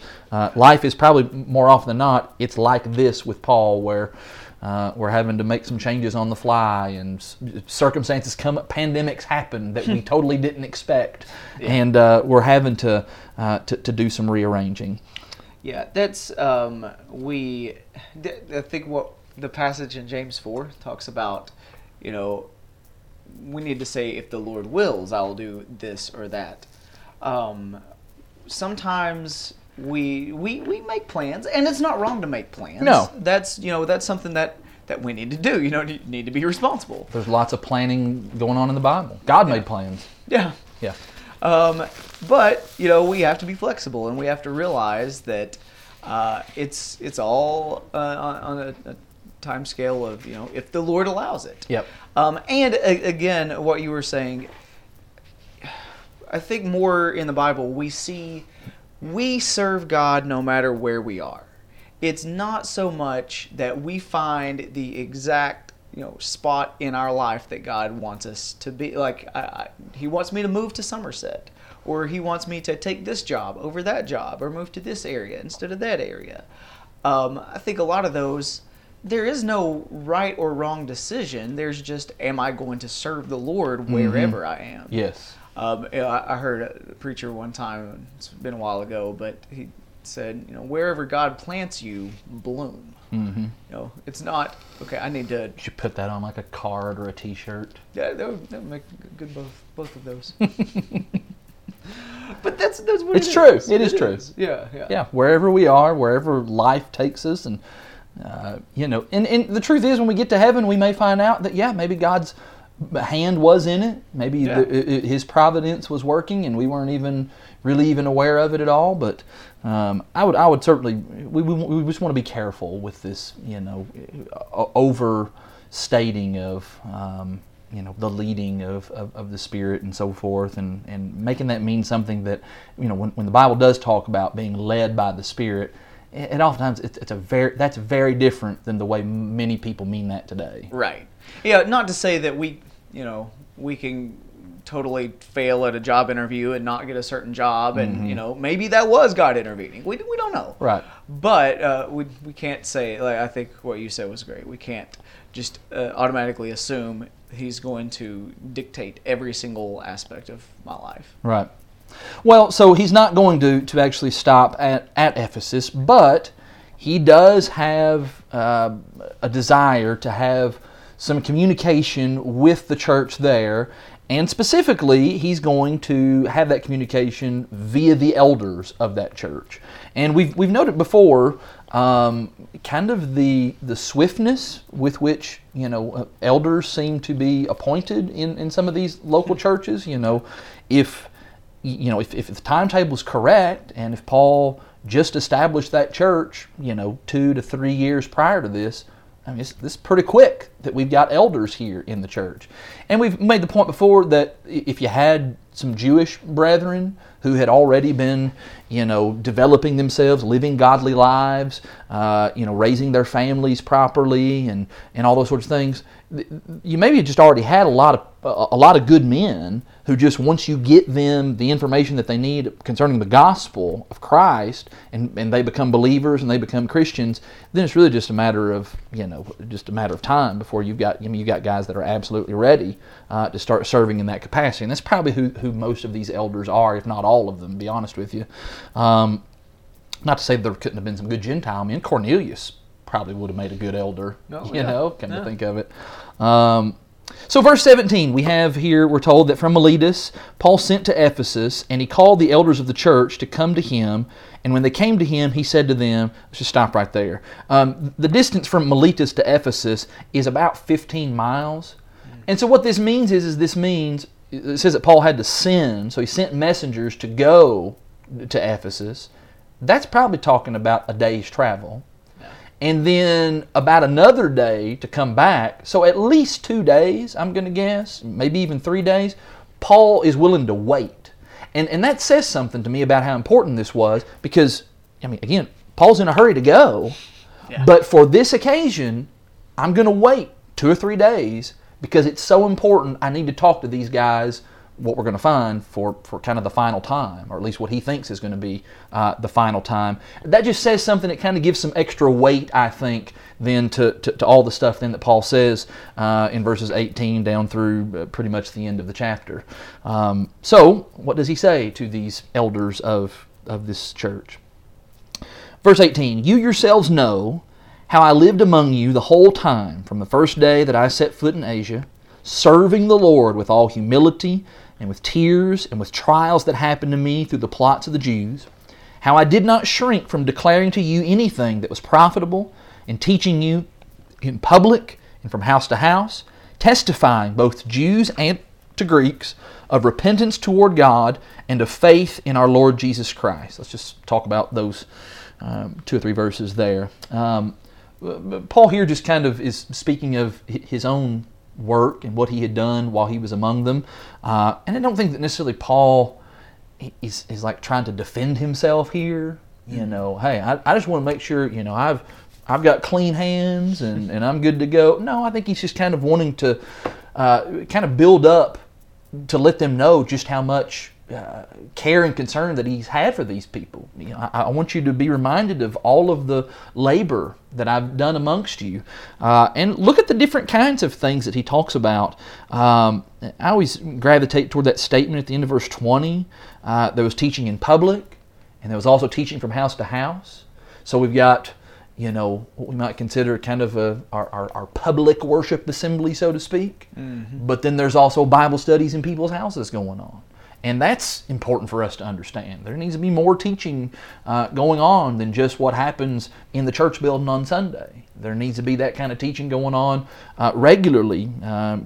Life is probably more often than not, it's like this with Paul where we're having to make some changes on the fly, and circumstances come up, pandemics happen that we totally didn't expect, and we're having to do some rearranging. Yeah, that's I think what the passage in James 4 talks about. We need to say, if the Lord wills, I'll do this or that. sometimes we make plans, and it's not wrong to make plans. No. That's something that we need to do. You know, you need to be responsible. There's lots of planning going on in the Bible. God made plans. Yeah. Yeah. But, you know, we have to be flexible, and we have to realize that it's all on a time scale of, you know, if the Lord allows it. Yep. Again, what you were saying, I think more in the Bible, we see we serve God no matter where we are. It's not so much that we find the exact, you know, spot in our life that God wants us to be. Like, He wants me to move to Somerset, or He wants me to take this job over that job, or move to this area instead of that area. I think a lot of those, there is no right or wrong decision. There's just, am I going to serve the Lord wherever I am? Yes. I heard a preacher one time, it's been a while ago, but he said, you know, wherever God plants you, bloom. Mm-hmm. You know, it's not, okay, I need to... You should put that on like a card or a T-shirt. Yeah, that would make good both of those. But that's what it's true. It is true. Yeah. Yeah, wherever we are, wherever life takes us, and, you know, and the truth is when we get to heaven, we may find out that, yeah, maybe God's hand was in it. Maybe His providence was working, and we weren't really even aware of it at all. But I would certainly. We just want to be careful with this, you know, overstating of you know, the leading of the Spirit and so forth, and making that mean something that, you know, when the Bible does talk about being led by the Spirit. And oftentimes, that's very different than the way many people mean that today. Right. Yeah. Not to say that we can totally fail at a job interview and not get a certain job, and you know, maybe that was God intervening. We don't know. Right. But we can't say, like, I think what you said was great. We can't just automatically assume He's going to dictate every single aspect of my life. Right. Well, so he's not going to actually stop at Ephesus, but he does have a desire to have some communication with the church there, and specifically, he's going to have that communication via the elders of that church. And we've noted before, kind of the swiftness with which, you know, elders seem to be appointed in some of these local churches. You know, if the timetable is correct, and if Paul just established that church, you know, 2 to 3 years prior to this, I mean, this is pretty quick that we've got elders here in the church. And we've made the point before that if you had some Jewish brethren who had already been, you know, developing themselves, living godly lives, you know, raising their families properly, and all those sorts of things, you maybe just already had a lot of good men who just, once you get them the information that they need concerning the gospel of Christ, and they become believers and they become Christians, then it's really just a matter of, you know, just a matter of time before you've got guys that are absolutely ready to start serving in that capacity. And that's probably who most of these elders are, if not all of them, to be honest with you. Not to say that there couldn't have been some good Gentile men. Cornelius probably would have made a good elder, to think of it. So verse 17, we have here, we're told that from Miletus, Paul sent to Ephesus, and he called the elders of the church to come to him. And when they came to him, he said to them, let's just stop right there. The distance from Miletus to Ephesus is about 15 miles. And so what this means is it says that Paul had to send, so he sent messengers to go to Ephesus. That's probably talking about a day's travel. And then about another day to come back. So at least 2 days, I'm going to guess, maybe even 3 days, Paul is willing to wait. And that says something to me about how important this was, because, I mean, again, Paul's in a hurry to go, but for this occasion, I'm going to wait 2 or 3 days because it's so important. I need to talk to these guys, what we're going to find for kind of the final time, or at least what he thinks is going to be the final time. That just says something that kind of gives some extra weight, I think, then to all the stuff then that Paul says in verses 18 down through pretty much the end of the chapter. So what does he say to these elders of this church? Verse 18, you yourselves know how I lived among you the whole time from the first day that I set foot in Asia, serving the Lord with all humility and with tears and with trials that happened to me through the plots of the Jews, how I did not shrink from declaring to you anything that was profitable and teaching you in public and from house to house, testifying both to Jews and to Greeks of repentance toward God and of faith in our Lord Jesus Christ. Let's just talk about those two or three verses there. Paul here just kind of is speaking of his own work and what he had done while he was among them. And I don't think that necessarily Paul is like trying to defend himself here. You know, hey, I just want to make sure, you know, I've got clean hands and I'm good to go. No, I think he's just kind of wanting to kind of build up to let them know just how much care and concern that he's had for these people. You know, I want you to be reminded of all of the labor that I've done amongst you. And look at the different kinds of things that he talks about. I always gravitate toward that statement at the end of verse 20. There was teaching in public, and there was also teaching from house to house. So we've got, you know, what we might consider kind of our public worship assembly, so to speak. Mm-hmm. But then there's also Bible studies in people's houses going on. And that's important for us to understand. There needs to be more teaching going on than just what happens in the church building on Sunday. There needs to be that kind of teaching going on regularly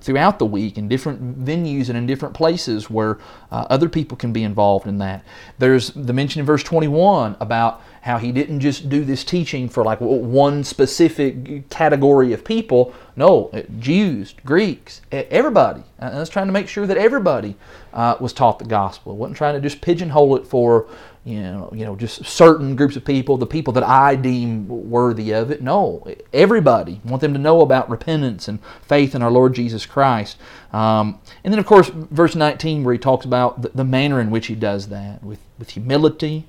throughout the week in different venues and in different places where other people can be involved in that. There's the mention in verse 21 about how he didn't just do this teaching for like one specific category of people. No, Jews, Greeks, everybody. I was trying to make sure that everybody was taught the gospel. I wasn't trying to just pigeonhole it for, you know, just certain groups of people, the people that I deem worthy of it. No, everybody. I want them to know about repentance and faith in our Lord Jesus Christ. And then, of course, verse 19 where he talks about the manner in which he does that with humility.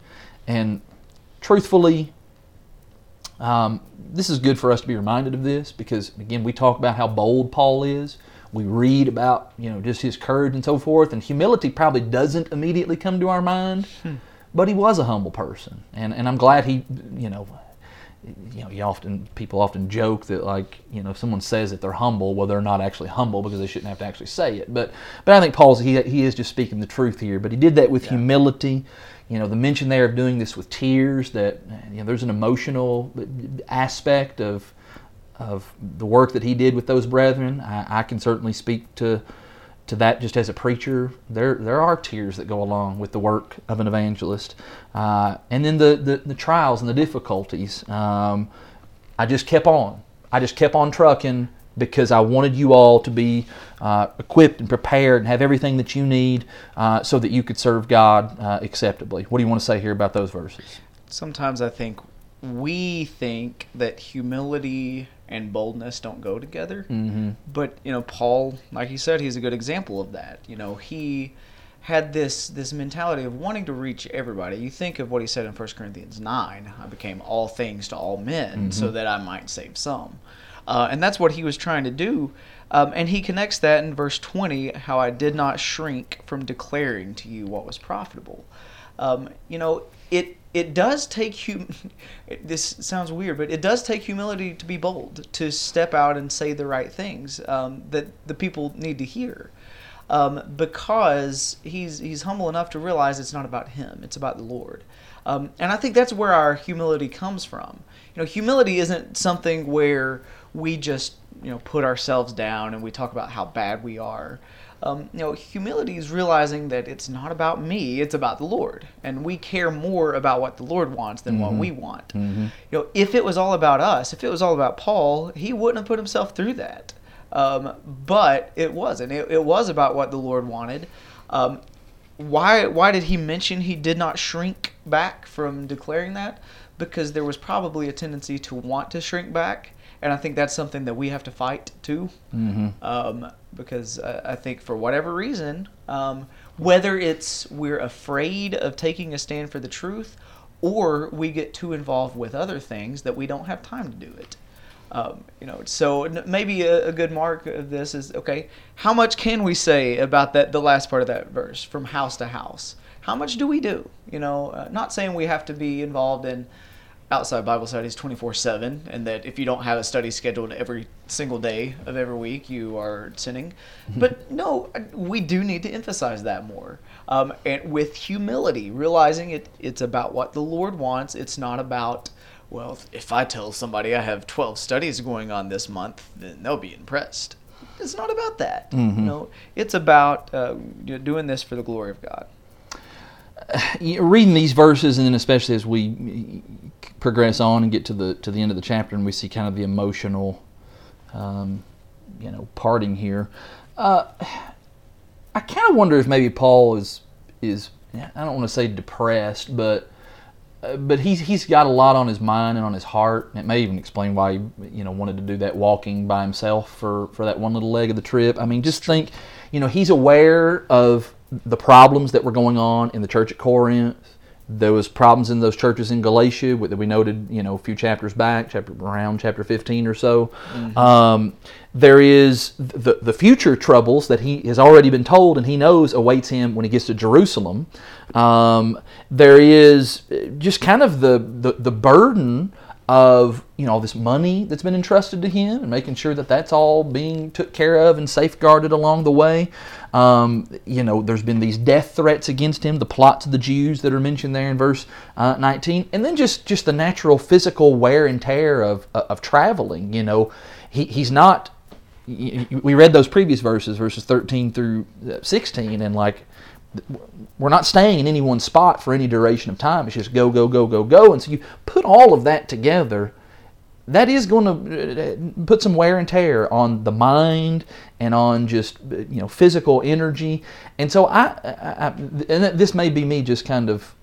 And truthfully, this is good for us to be reminded of this because, again, we talk about how bold Paul is. We read about, you know, just his courage and so forth. And humility probably doesn't immediately come to our mind. But he was a humble person, and I'm glad he, you know, people often joke that, like, you know, if someone says that they're humble, well, they're not actually humble because they shouldn't have to actually say it. But I think Paul's he is just speaking the truth here. But he did that with humility. You know, the mention there of doing this with tears, that, you know, there's an emotional aspect of the work that he did with those brethren. I can certainly speak to that just as a preacher. There are tears that go along with the work of an evangelist. And then the trials and the difficulties. I just kept on trucking because I wanted you all to be equipped and prepared and have everything that you need so that you could serve God acceptably. What do you want to say here about those verses? Sometimes I think we think that humility and boldness don't go together. Mm-hmm. But, you know, Paul, like he said, he's a good example of that. You know, he had this mentality of wanting to reach everybody. You think of what he said in 1 Corinthians 9, I became all things to all men so that I might save some. And that's what he was trying to do. And he connects that in verse 20, how I did not shrink from declaring to you what was profitable. You know, it does take this sounds weird, but it does take humility to be bold, to step out and say the right things that the people need to hear, because he's humble enough to realize it's not about him, it's about the Lord. And I think that's where our humility comes from. You know, humility isn't something where we just, you know, put ourselves down and we talk about how bad we are. You know, humility is realizing that it's not about me, it's about the Lord. And we care more about what the Lord wants than what we want. Mm-hmm. You know, if it was all about us, if it was all about Paul, he wouldn't have put himself through that. But it wasn't. It was about what the Lord wanted. Why did he mention he did not shrink back from declaring that? Because there was probably a tendency to want to shrink back. And I think that's something that we have to fight, too, because I think for whatever reason, whether it's we're afraid of taking a stand for the truth or we get too involved with other things that we don't have time to do it. You know, so maybe a good mark of this is, okay, how much can we say about that? The last part of that verse, from house to house? How much do we do? You know, not saying we have to be involved in outside Bible studies 24/7, and that if you don't have a study scheduled every single day of every week, you are sinning. But no, we do need to emphasize that more, and with humility, realizing it's about what the Lord wants. It's not about, well, if I tell somebody I have 12 studies going on this month, then they'll be impressed. It's not about that. Mm-hmm. You know, it's about doing this for the glory of God. Reading these verses, and then especially as we progress on and get to the end of the chapter, and we see kind of the emotional, parting here. I kind of wonder if maybe Paul is I don't want to say depressed, but he's got a lot on his mind and on his heart, and it may even explain why he wanted to do that walking by himself for that one little leg of the trip. I mean, just think, he's aware of the problems that were going on in the church at Corinth. There was problems in those churches in Galatia that we noted, a few chapters back, around chapter 15 or so. Mm-hmm. There is the future troubles that he has already been told and he knows awaits him when he gets to Jerusalem. There is just kind of the burden of all this money that's been entrusted to him and making sure that that's all being took care of and safeguarded along the way. There's been these death threats against him, the plots of the Jews that are mentioned there in verse 19, and then just the natural physical wear and tear of traveling. He's not. We read those previous verses 13 through 16, and we're not staying in any one spot for any duration of time. It's just go, go, go, go, go. And so you put all of that together, that is going to put some wear and tear on the mind and on just physical energy. And so I and this may be me just kind of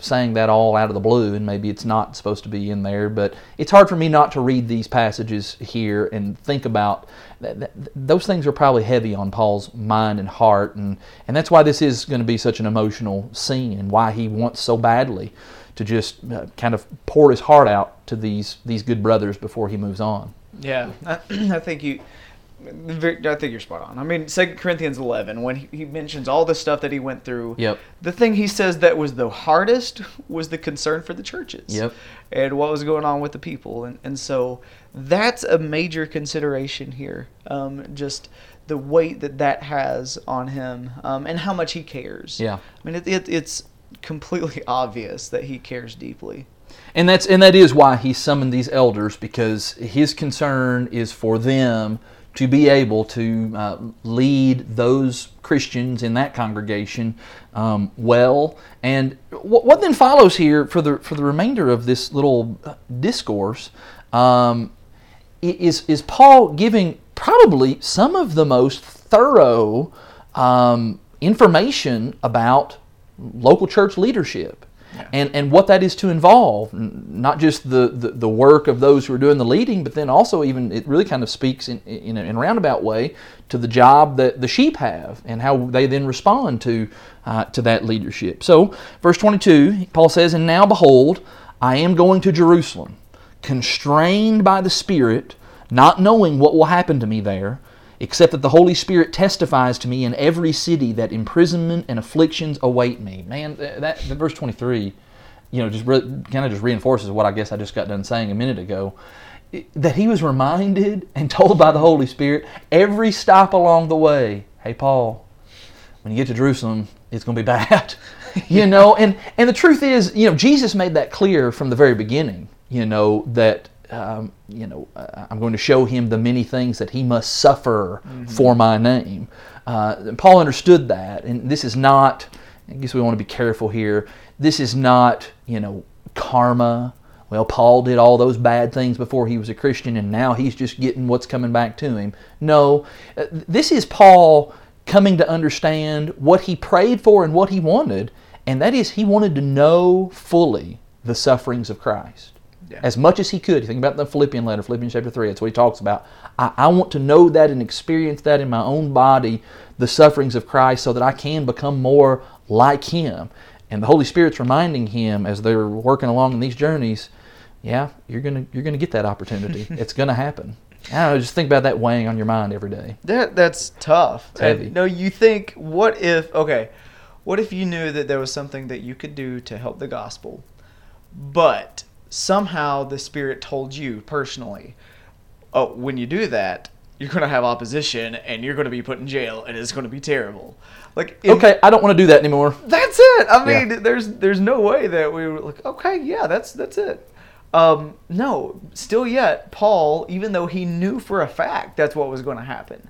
saying that all out of the blue, and maybe it's not supposed to be in there, but it's hard for me not to read these passages here and think about that those things are probably heavy on Paul's mind and heart, and that's why this is going to be such an emotional scene, and why he wants so badly to just kind of pour his heart out to these good brothers before he moves on. Yeah, I think you're spot on. I mean, 2 Corinthians 11, when he mentions all the stuff that he went through, yep. The thing he says that was the hardest was the concern for the churches, yep. and what was going on with the people. And so that's a major consideration here, just the weight that has on him, and how much he cares. Yeah. I mean, it's completely obvious that he cares deeply. And that is why he summoned these elders, because his concern is for them to be able to lead those Christians in that congregation well. And what then follows here for the remainder of this little discourse is Paul giving probably some of the most thorough information about local church leadership. Yeah. And what that is to involve, not just the work of those who are doing the leading, but then also even it really kind of speaks in a roundabout way to the job that the sheep have and how they then respond to that leadership. So, verse 22, Paul says, "And now behold, I am going to Jerusalem, constrained by the Spirit, not knowing what will happen to me there, except that the Holy Spirit testifies to me in every city that imprisonment and afflictions await me." Man, that verse 23, just reinforces what I guess I just got done saying a minute ago, that he was reminded and told by the Holy Spirit every stop along the way, "Hey, Paul, when you get to Jerusalem, it's going to be bad." And the truth is, Jesus made that clear from the very beginning, that I'm going to show him the many things that he must suffer mm-hmm. for my name. Paul understood that, and this is not, I guess we want to be careful here, this is not, karma. Well, Paul did all those bad things before he was a Christian, and now he's just getting what's coming back to him. No, this is Paul coming to understand what he prayed for and what he wanted, and that is he wanted to know fully the sufferings of Christ. Yeah. As much as he could. Think about the Philippian letter, Philippians chapter 3, that's what he talks about. I want to know that and experience that in my own body, the sufferings of Christ, so that I can become more like him. And the Holy Spirit's reminding him as they're working along in these journeys, yeah, you're gonna get that opportunity. It's gonna happen. I don't know, just think about that weighing on your mind every day. That's tough. It's heavy. No, you think, what if you knew that there was something that you could do to help the gospel, but somehow the Spirit told you personally, oh, when you do that, you're going to have opposition, and you're going to be put in jail, and it's going to be terrible. Like, okay, I don't want to do that anymore. That's it. I mean, there's no way that we were like, okay, yeah, that's it. No, still yet, Paul, even though he knew for a fact that's what was going to happen,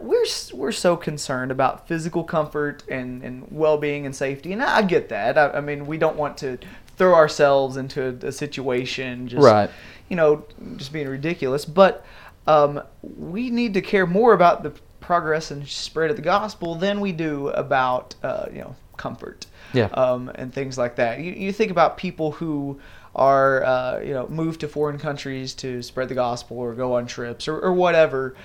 we're so concerned about physical comfort and well-being and safety, and I get that. I mean, we don't want to throw ourselves into a situation just, you know, just being ridiculous, but... we need to care more about the progress and spread of the gospel than we do about, you know, comfort and things like that. You think about people who are, you know, moved to foreign countries to spread the gospel or go on trips or whatever.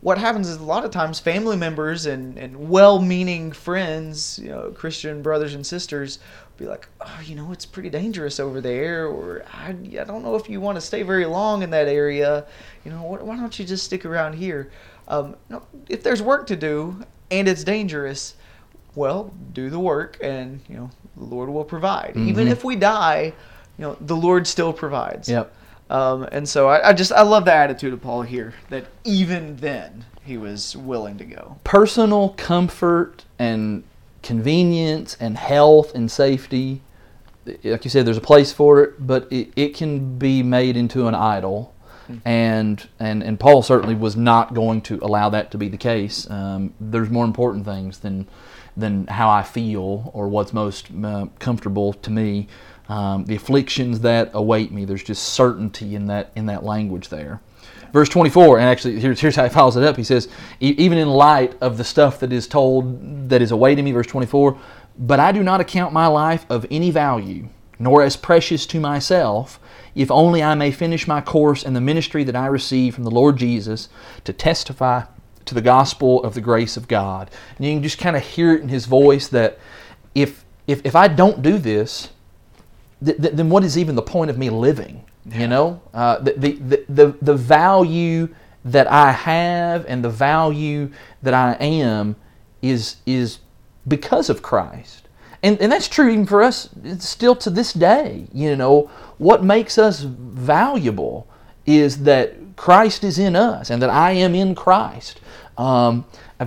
What happens is a lot of times family members and well-meaning friends, you know, Christian brothers and sisters, be like, oh, you know, it's pretty dangerous over there, or I don't know if you want to stay very long in that area. You know, why don't you just stick around here? No, if there's work to do and it's dangerous, well, do the work, and you know, the Lord will provide. Mm-hmm. Even if we die, you know, the Lord still provides. Yep. And so I love the attitude of Paul here, that even then he was willing to go. Personal comfort and convenience and health and safety, like you said, there's a place for it, but it can be made into an idol, and Paul certainly was not going to allow that to be the case. There's more important things than how I feel or what's most comfortable to me. The afflictions that await me, there's just certainty in that language there. Verse 24, and actually here's how he follows it up. He says, even in light of the stuff that is awaiting me, verse 24, but I do not account my life of any value, nor as precious to myself, if only I may finish my course in the ministry that I received from the Lord Jesus to testify to the gospel of the grace of God. And you can just kind of hear it in his voice that if I don't do this, then what is even the point of me living? You know, the value that I have and the value that I am is because of Christ, and that's true even for us still to this day. You know, what makes us valuable is that Christ is in us and that I am in Christ. You've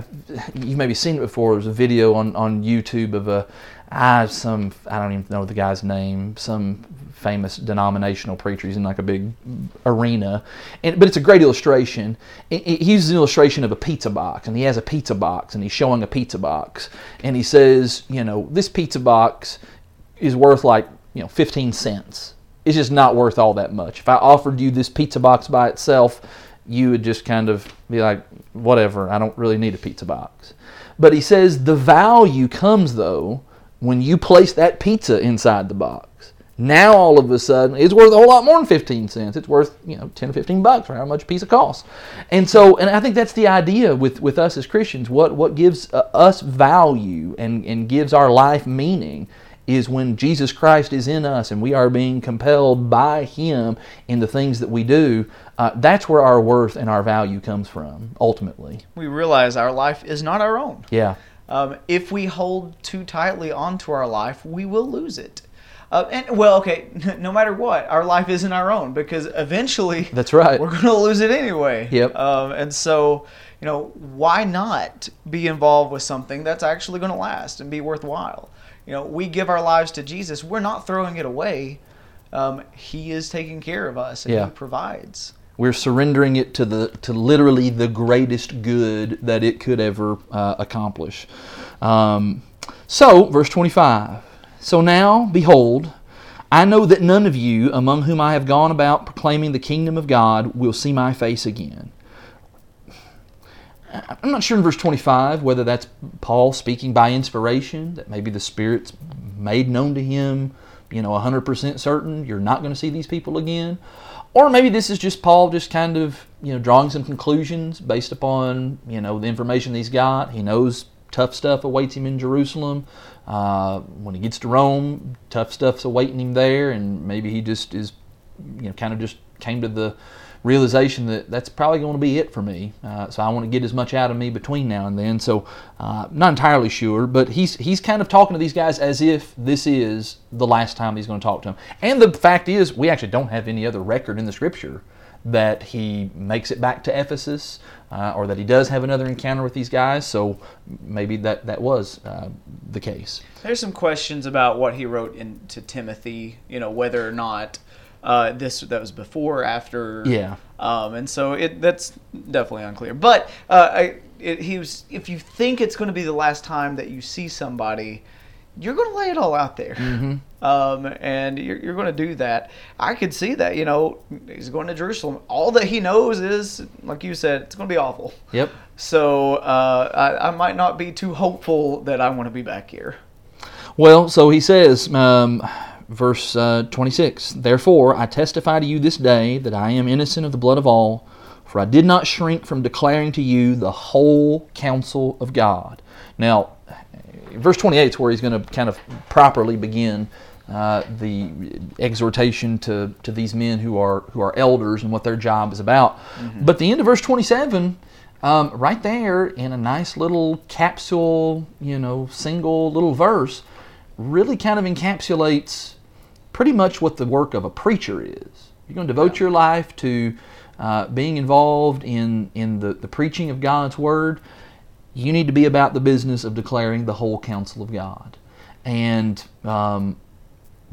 maybe seen it before. There's a video on YouTube of I don't even know the guy's name, some famous denominational preacher. He's in like a big arena, but it's a great illustration. He uses an illustration of a pizza box, and he has a pizza box, and he's showing a pizza box, and he says, you know, this pizza box is worth like, you know, 15 cents. It's just not worth all that much. If I offered you this pizza box by itself, you would just kind of be like, whatever, I don't really need a pizza box. But he says the value comes, though, when you place that pizza inside the box. Now all of a sudden it's worth a whole lot more than 15 cents. It's worth, you know, 10 or 15 bucks for how much a pizza costs. And so, and I think that's the idea with us as Christians. What gives us value and gives our life meaning is when Jesus Christ is in us and we are being compelled by Him in the things that we do. That's where our worth and our value comes from, ultimately. We realize our life is not our own. Yeah. If we hold too tightly onto our life, we will lose it. No matter what, our life isn't our own, because eventually that's right, we're going to lose it anyway. Yep. And so, you know, why not be involved with something that's actually going to last and be worthwhile? You know, we give our lives to Jesus. We're not throwing it away. He is taking care of us, and He provides. We're surrendering it to literally the greatest good that it could ever accomplish. So, verse 25. So now, behold, I know that none of you among whom I have gone about proclaiming the kingdom of God will see my face again. I'm not sure in verse 25 whether that's Paul speaking by inspiration, that maybe the Spirit's made known to him, you know, 100% certain you're not going to see these people again. Or maybe this is just Paul just kind of, you know, drawing some conclusions based upon, you know, the information he's got. He knows tough stuff awaits him in Jerusalem. When he gets to Rome, tough stuff's awaiting him there, and maybe he just is, you know, kind of just came to the realization that that's probably going to be it for me. So I want to get as much out of me between now and then. So not entirely sure, but he's kind of talking to these guys as if this is the last time he's going to talk to them. And the fact is, we actually don't have any other record in the Scripture that he makes it back to Ephesus, or that he does have another encounter with these guys. So maybe that was the case. There's some questions about what he wrote to Timothy, whether or not that was before or after. Yeah. And so that's definitely unclear. But if you think it's going to be the last time that you see somebody, you're going to lay it all out there. Mm-hmm. And you're going to do that. I could see that, he's going to Jerusalem. All that he knows is, like you said, it's going to be awful. Yep. So I might not be too hopeful that I want to be back here. Well, so he says, verse 26, "Therefore I testify to you this day that I am innocent of the blood of all, for I did not shrink from declaring to you the whole counsel of God." Now, verse 28 is where he's going to kind of properly begin the exhortation to these men who are elders and what their job is about. Mm-hmm. But the end of verse 27, right there in a nice little capsule, single little verse, really kind of encapsulates pretty much what the work of a preacher is. You're going to devote your life to being involved in the preaching of God's Word. You need to be about the business of declaring the whole counsel of God. And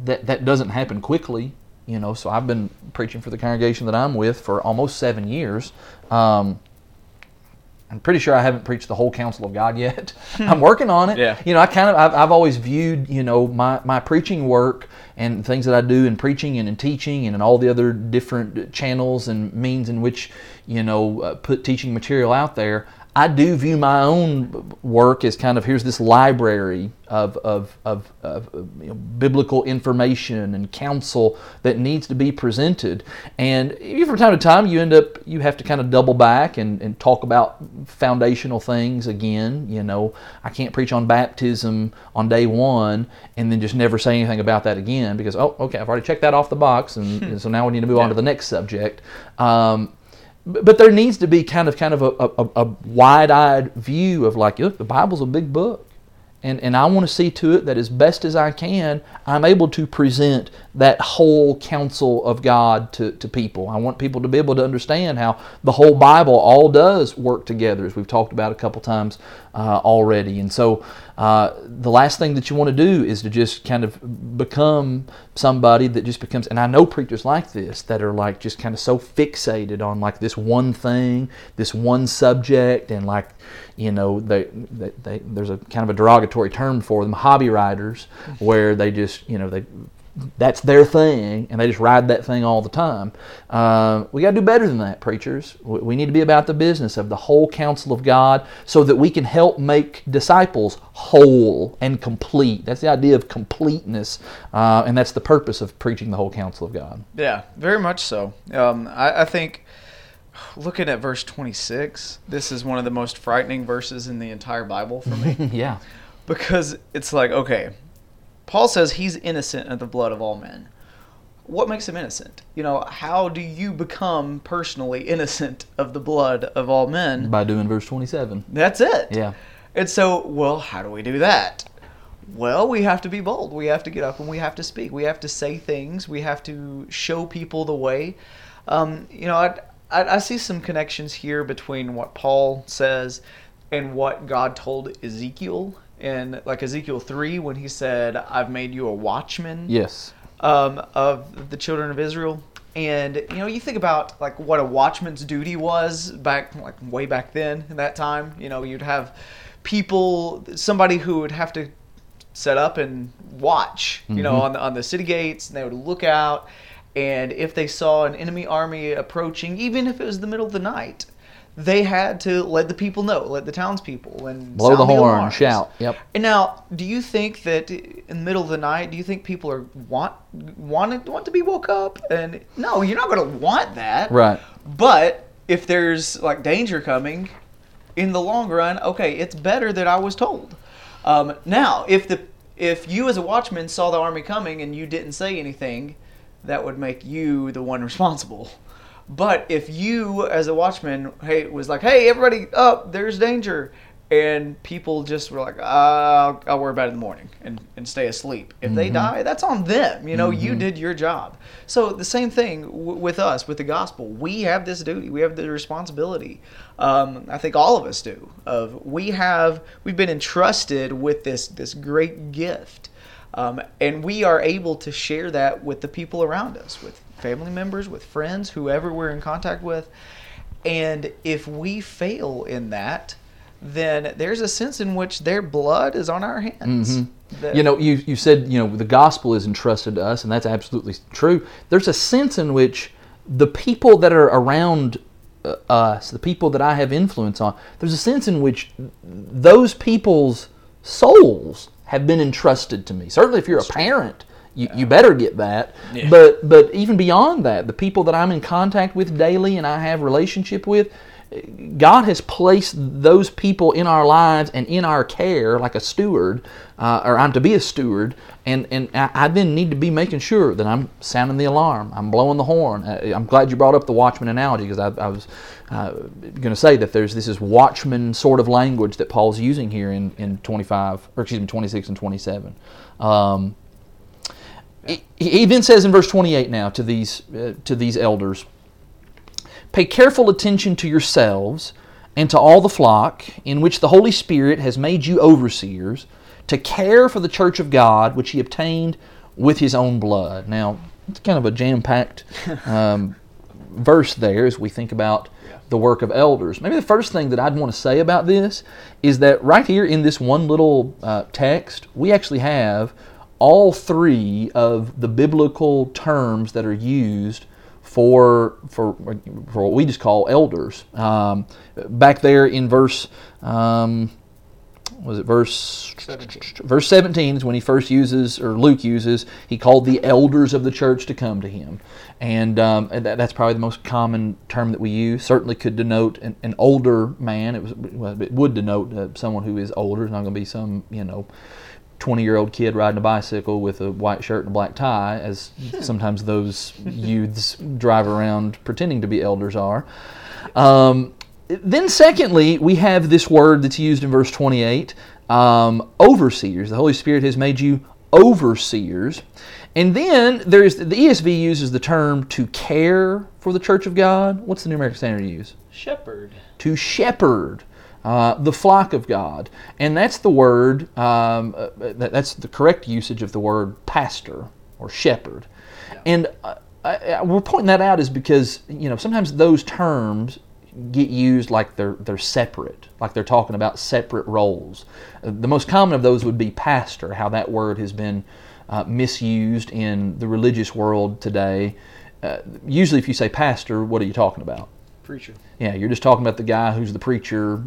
that doesn't happen quickly, So I've been preaching for the congregation that I'm with for almost 7 years. I'm pretty sure I haven't preached the whole counsel of God yet. I'm working on it. Yeah. I've always viewed, my preaching work and things that I do in preaching and in teaching and in all the other different channels and means in which, put teaching material out there. I do view my own work as kind of, here's this library of biblical information and counsel that needs to be presented. And from time to time, you have to kind of double back and talk about foundational things again. I can't preach on baptism on day one and then just never say anything about that again because, oh, okay, I've already checked that off the box, and so now we need to move on to the next subject. But there needs to be kind of a wide-eyed view of like, look, the Bible's a big book, and I want to see to it that as best as I can, I'm able to present that whole counsel of God to people. I want people to be able to understand how the whole Bible all does work together, as we've talked about a couple times already. And so the last thing that you want to do is to just kind of become somebody that just becomes, and I know preachers like this that are like just kind of so fixated on like this one thing, this one subject, and like, they there's a kind of a derogatory term for them, hobby riders, where they just, that's their thing, and they just ride that thing all the time. We got to do better than that, preachers. We need to be about the business of the whole counsel of God so that we can help make disciples whole and complete. That's the idea of completeness, and that's the purpose of preaching the whole counsel of God. Yeah, very much so. I think, looking at verse 26, this is one of the most frightening verses in the entire Bible for me. Yeah. Because it's like, okay, Paul says he's innocent of the blood of all men. What makes him innocent? How do you become personally innocent of the blood of all men? By doing verse 27. That's it. Yeah. And so, well, how do we do that? Well, we have to be bold. We have to get up and we have to speak. We have to say things. We have to show people the way. I see some connections here between what Paul says and what God told Ezekiel. In like Ezekiel 3, when he said, "I've made you a watchman," yes, of the children of Israel. And you think about like what a watchman's duty was back, like way back then in that time. You'd have people, somebody who would have to set up and watch, on the city gates, and they would look out. And if they saw an enemy army approaching, even if it was the middle of the night, they had to let the people know, let the townspeople, and blow the horn, shout. Yep. And now, do you think that in the middle of the night, do you think people are want to be woke up? And no, you're not going to want that. Right. But if there's like danger coming, in the long run, okay, it's better that I was told. Now, if you as a watchman saw the army coming and you didn't say anything, that would make you the one responsible. But if you, as a watchman, was like, hey, everybody up, there's danger, and people just were like, I'll worry about it in the morning and stay asleep. If they die, that's on them. You know, you did your job. So the same thing with us, with the gospel. We have this duty. We have the responsibility. I think all of us do. We've been entrusted with this great gift. And we are able to share that with the people around us, with family members, with friends, whoever we're in contact with. And if we fail in that, then there's a sense in which their blood is on our hands. You said, the gospel is entrusted to us, and that's absolutely true. There's a sense in which the people that are around us, the people that I have influence on, there's a sense in which those people's souls have been entrusted to me. Certainly if you're a parent, you better get that. Yeah. But even beyond that, the people that I'm in contact with daily and I have relationship with, God has placed those people in our lives and in our care like a steward, or I'm to be a steward, and I then need to be making sure that I'm sounding the alarm, I'm blowing the horn. I'm glad you brought up the watchman analogy, because I was going to say that this is watchman sort of language that Paul's using here in 26 and 27. He then says in verse 28 now to these elders, pay careful attention to yourselves and to all the flock in which the Holy Spirit has made you overseers to care for the church of God, which he obtained with his own blood. Now, it's kind of a jam-packed verse there as we think about the work of elders. Maybe the first thing that I'd want to say about this is that right here in this one little text, we actually have all three of the biblical terms that are used for what we just call elders. Back there in verse 17. Verse 17 is when he first uses, or Luke uses, he called the elders of the church to come to him. And that's probably the most common term that we use. Certainly could denote an older man. It would denote someone who is older. It's not going to be some, 20-year-old kid riding a bicycle with a white shirt and a black tie, as sometimes those youths drive around pretending to be elders are. Then secondly, we have this word that's used in verse 28, overseers. The Holy Spirit has made you overseers. And then the ESV uses the term to care for the church of God. What's the New American Standard use? Shepherd. To shepherd. The flock of God, and that's the word. That's the correct usage of the word pastor or shepherd. Yeah. And we're pointing that out is because sometimes those terms get used like they're separate, like they're talking about separate roles. The most common of those would be pastor. How that word has been misused in the religious world today. Usually, if you say pastor, what are you talking about? Preacher. Yeah, you're just talking about the guy who's the preacher,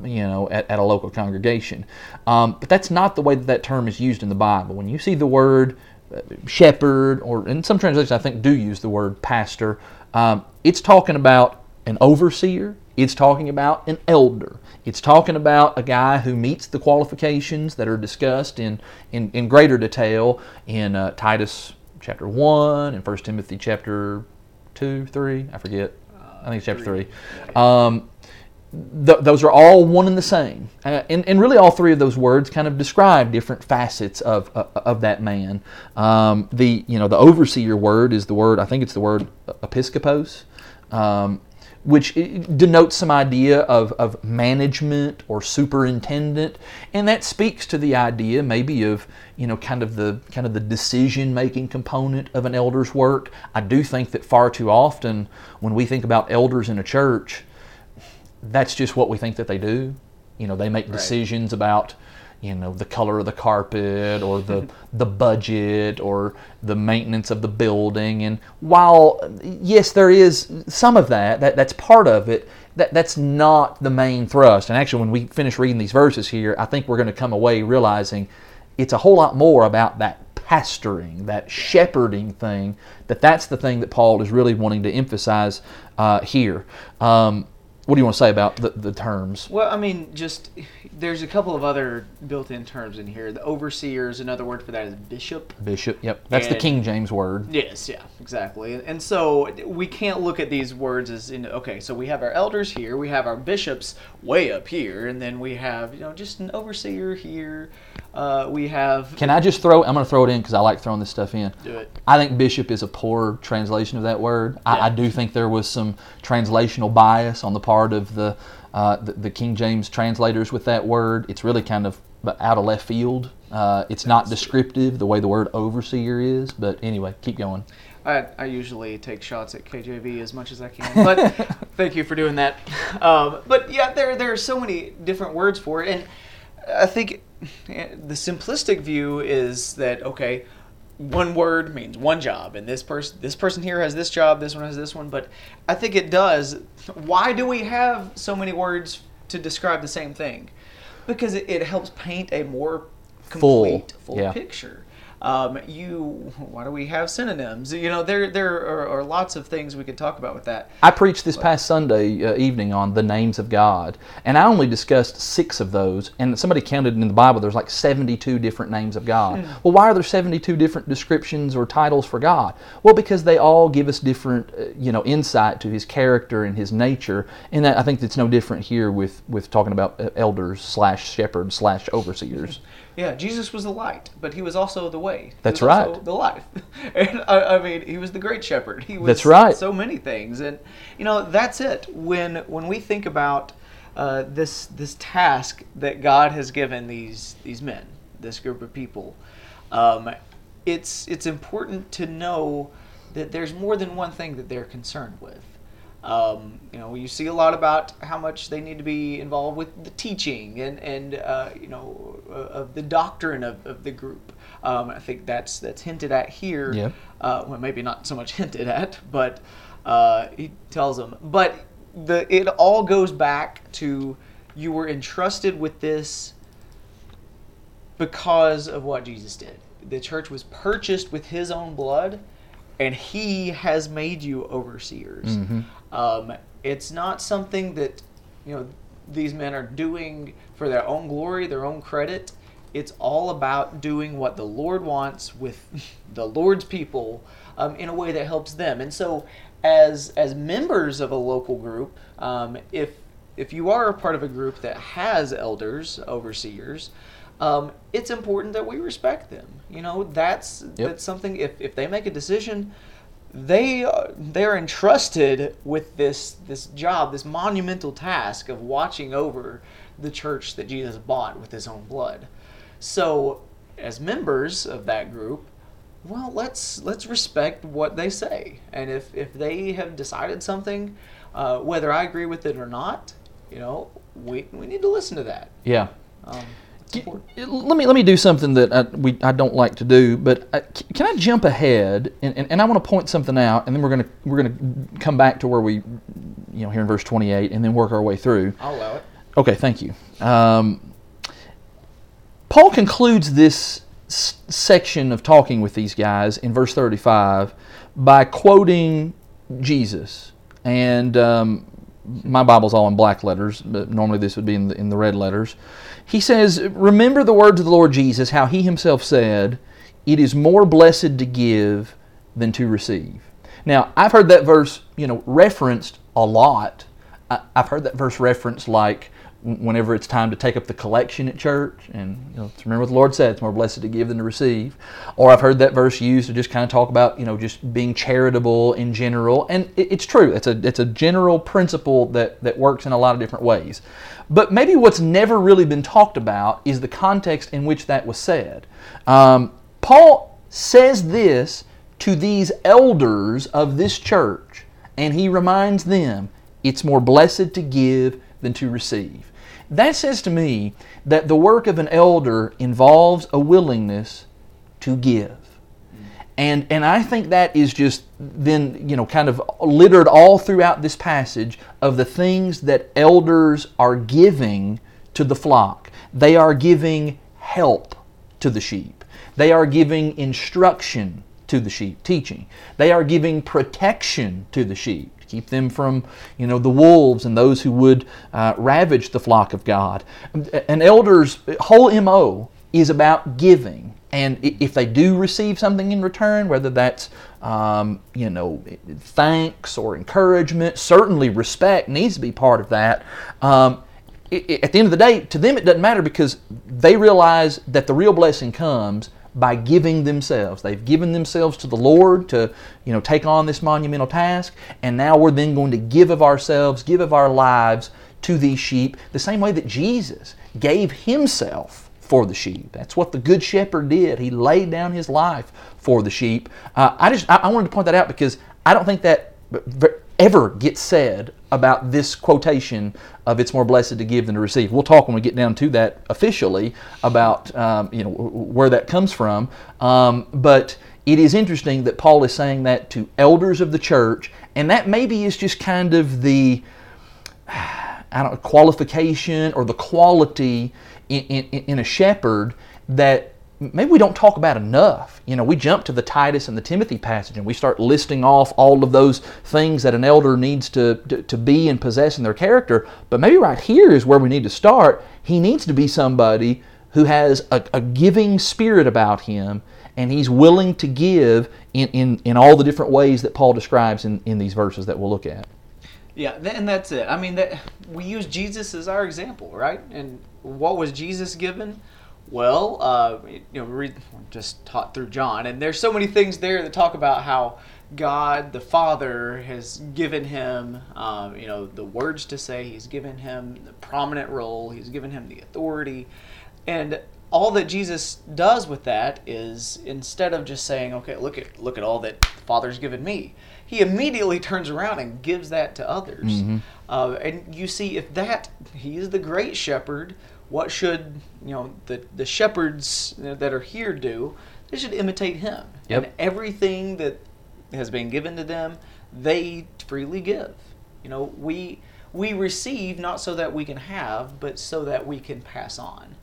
at a local congregation. But that's not the way that term is used in the Bible. When you see the word shepherd, or in some translations I think do use the word pastor, it's talking about an overseer, it's talking about an elder, it's talking about a guy who meets the qualifications that are discussed in greater detail in Titus chapter 1 and 1 Timothy chapter 2, 3, I forget. I think it's chapter 3. Those are all one and the same. And really all three of those words kind of describe different facets of that man. The overseer word is the word, I think it's the word episkopos, which denotes some idea of management or superintendent, and that speaks to the idea maybe of kind of the decision-making component of an elder's work. I do think that far too often when we think about elders in a church, that's just what we think that they do. They make decisions about the color of the carpet or the budget or the maintenance of the building. And while, yes, there is some of that's part of it, that's not the main thrust. And actually, when we finish reading these verses here, I think we're going to come away realizing it's a whole lot more about that pastoring, that shepherding thing, that's the thing that Paul is really wanting to emphasize here. What do you want to say about the terms? Well, I mean, just there's a couple of other built-in terms in here. The overseer is another word for that is bishop. Bishop, yep. That's the King James word. Yes, yeah, exactly. And so we can't look at these words as, in okay, so we have our elders here, we have our bishops way up here, and then we have, you know, just an overseer here. We have... Can I just throw... I'm going to throw it in because I like throwing this stuff in. Do it. I think bishop is a poor translation of that word. Yeah. I do think there was some translational bias on the part of the King James translators with that word. It's really kind of out of left field. It's not descriptive the way the word overseer is. But anyway, keep going. I usually take shots at KJV as much as I can, but thank you for doing that. But yeah, there are so many different words for it, and I think the simplistic view is that, okay, one word means one job, and this person here has this job, this one has this one, but I think it does. Why do we have so many words to describe the same thing? Because it helps paint a more complete, full picture. Why do we have synonyms? You know, there are lots of things we could talk about with that. I preached this past Sunday evening on the names of God, and I only discussed 6 of those, and somebody counted in the Bible there's like 72 different names of God. Mm. Well, why are there 72 different descriptions or titles for God? Well, because they all give us different, insight to His character and His nature, and I think that's no different here with talking about elders / shepherds / overseers. Yeah, Jesus was the light, but He was also the way. That's right. He was also the life. And I mean, He was the great shepherd. He was so many things. And, that's it. When we think about this task that God has given these men, this group of people, it's important to know that there's more than one thing that they're concerned with. You see a lot about how much they need to be involved with the teaching and of the doctrine of the group. I think that's hinted at here. Yeah. Well, maybe not so much hinted at, but he tells them. But it all goes back to you were entrusted with this because of what Jesus did. The church was purchased with His own blood, and He has made you overseers. Mm-hmm. It's not something that these men are doing for their own glory, their own credit. It's all about doing what the Lord wants with the Lord's people in a way that helps them. And so, as members of a local group, if you are a part of a group that has elders, overseers, it's important that we respect them. That's something. If they make a decision, they're entrusted with this job, this monumental task of watching over the church that Jesus bought with His own blood. So, as members of that group, well, let's respect what they say. And if they have decided something, whether I agree with it or not, we need to listen to that. Yeah. Let me do something that I don't like to do, but can I jump ahead and I want to point something out, and then we're gonna come back to where we here in verse 28, and then work our way through. I'll allow it. Okay, thank you. Paul concludes this section of talking with these guys in verse 35 by quoting Jesus, and my Bible's all in black letters, but normally this would be in the red letters. He says, "Remember the words of the Lord Jesus, how He Himself said, 'It is more blessed to give than to receive.'" Now, I've heard that verse, referenced a lot. I've heard that verse referenced like whenever it's time to take up the collection at church, and remember what the Lord said, it's more blessed to give than to receive. Or I've heard that verse used to just kind of talk about, just being charitable in general. And it's true. It's a general principle that works in a lot of different ways. But maybe what's never really been talked about is the context in which that was said. Paul says this to these elders of this church, and he reminds them, it's more blessed to give than to receive. That says to me that the work of an elder involves a willingness to give. And I think that is just then, kind of littered all throughout this passage of the things that elders are giving to the flock. They are giving help to the sheep. They are giving instruction to the sheep, teaching. They are giving protection to the sheep. keep them from, the wolves and those who would ravage the flock of God. An elder's whole MO is about giving. And if they do receive something in return, whether that's, thanks or encouragement, certainly respect needs to be part of that. At the end of the day, to them it doesn't matter because they realize that the real blessing comes by giving themselves. They've given themselves to the Lord to, take on this monumental task, and now we're then going to give of ourselves, give of our lives to these sheep, the same way that Jesus gave Himself for the sheep. That's what the Good Shepherd did. He laid down His life for the sheep. I wanted to point that out because I don't think that ever gets said about this quotation of it's more blessed to give than to receive. We'll talk when we get down to that officially about where that comes from. But it is interesting that Paul is saying that to elders of the church, and that maybe is just kind of the qualification or the quality in a shepherd that maybe we don't talk about enough. We jump to the Titus and the Timothy passage and we start listing off all of those things that an elder needs to be and possess in their character. But maybe right here is where we need to start. He needs to be somebody who has a giving spirit about him, and he's willing to give in all the different ways that Paul describes in these verses that we'll look at. Yeah, and that's it. We use Jesus as our example, right? And what was Jesus given? Well, we're just taught through John, and there's so many things there that talk about how God the Father has given him, the words to say. He's given him the prominent role. He's given him the authority, and all that Jesus does with that is instead of just saying, "Okay, look at all that the Father's given me," He immediately turns around and gives that to others. Mm-hmm. And you see, if that He is the great shepherd, what should the shepherds that are here do? They should imitate him. Yep. And everything that has been given to them, they freely give. We receive not so that we can have, but so that we can pass on.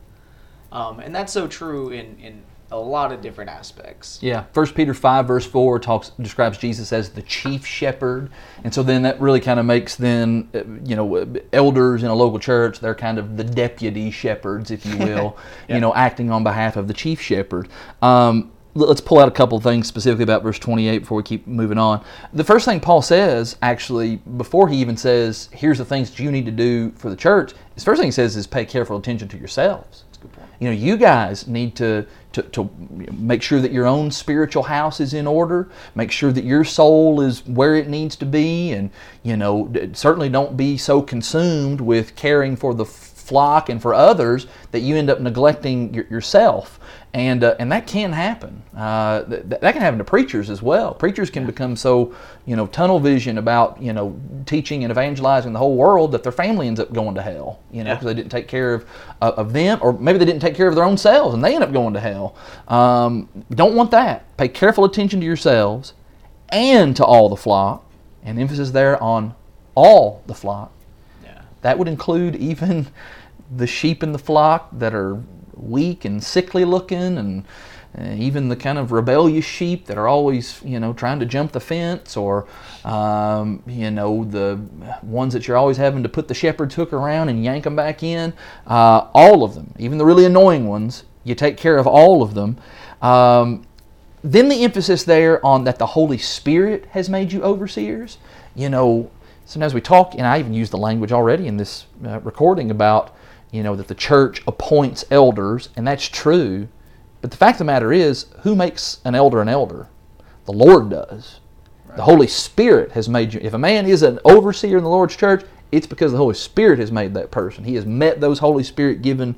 And that's so true in a lot of different aspects. Yeah, 1 Peter 5 verse 4 describes Jesus as the chief shepherd, and so then that really kind of makes elders in a local church, they're kind of the deputy shepherds, if you will, yeah. Acting on behalf of the chief shepherd. Let's pull out a couple of things specifically about verse 28 before we keep moving on. The first thing Paul says, actually, before he even says, here's the things that you need to do for the church, his first thing he says is pay careful attention to yourselves. You guys need to make sure that your own spiritual house is in order. Make sure that your soul is where it needs to be, and certainly don't be so consumed with caring for the flock and for others that you end up neglecting yourself. And that can happen. That can happen to preachers as well. Preachers can become so, tunnel vision about, teaching and evangelizing the whole world that their family ends up going to hell, because they didn't take care of them, or maybe they didn't take care of their own selves and they end up going to hell. Don't want that. Pay careful attention to yourselves and to all the flock, and emphasis there on all the flock. Yeah. That would include even the sheep in the flock that are weak and sickly looking, and even the kind of rebellious sheep that are always, trying to jump the fence, or, the ones that you're always having to put the shepherd's hook around and yank them back in. All of them, even the really annoying ones, you take care of all of them. Then the emphasis there on that the Holy Spirit has made you overseers. Sometimes we talk, and I even use the language already in this recording about that the church appoints elders, and that's true. But the fact of the matter is, who makes an elder an elder? The Lord does. Right. The Holy Spirit has made you. If a man is an overseer in the Lord's church, it's because the Holy Spirit has made that person. He has met those Holy Spirit-given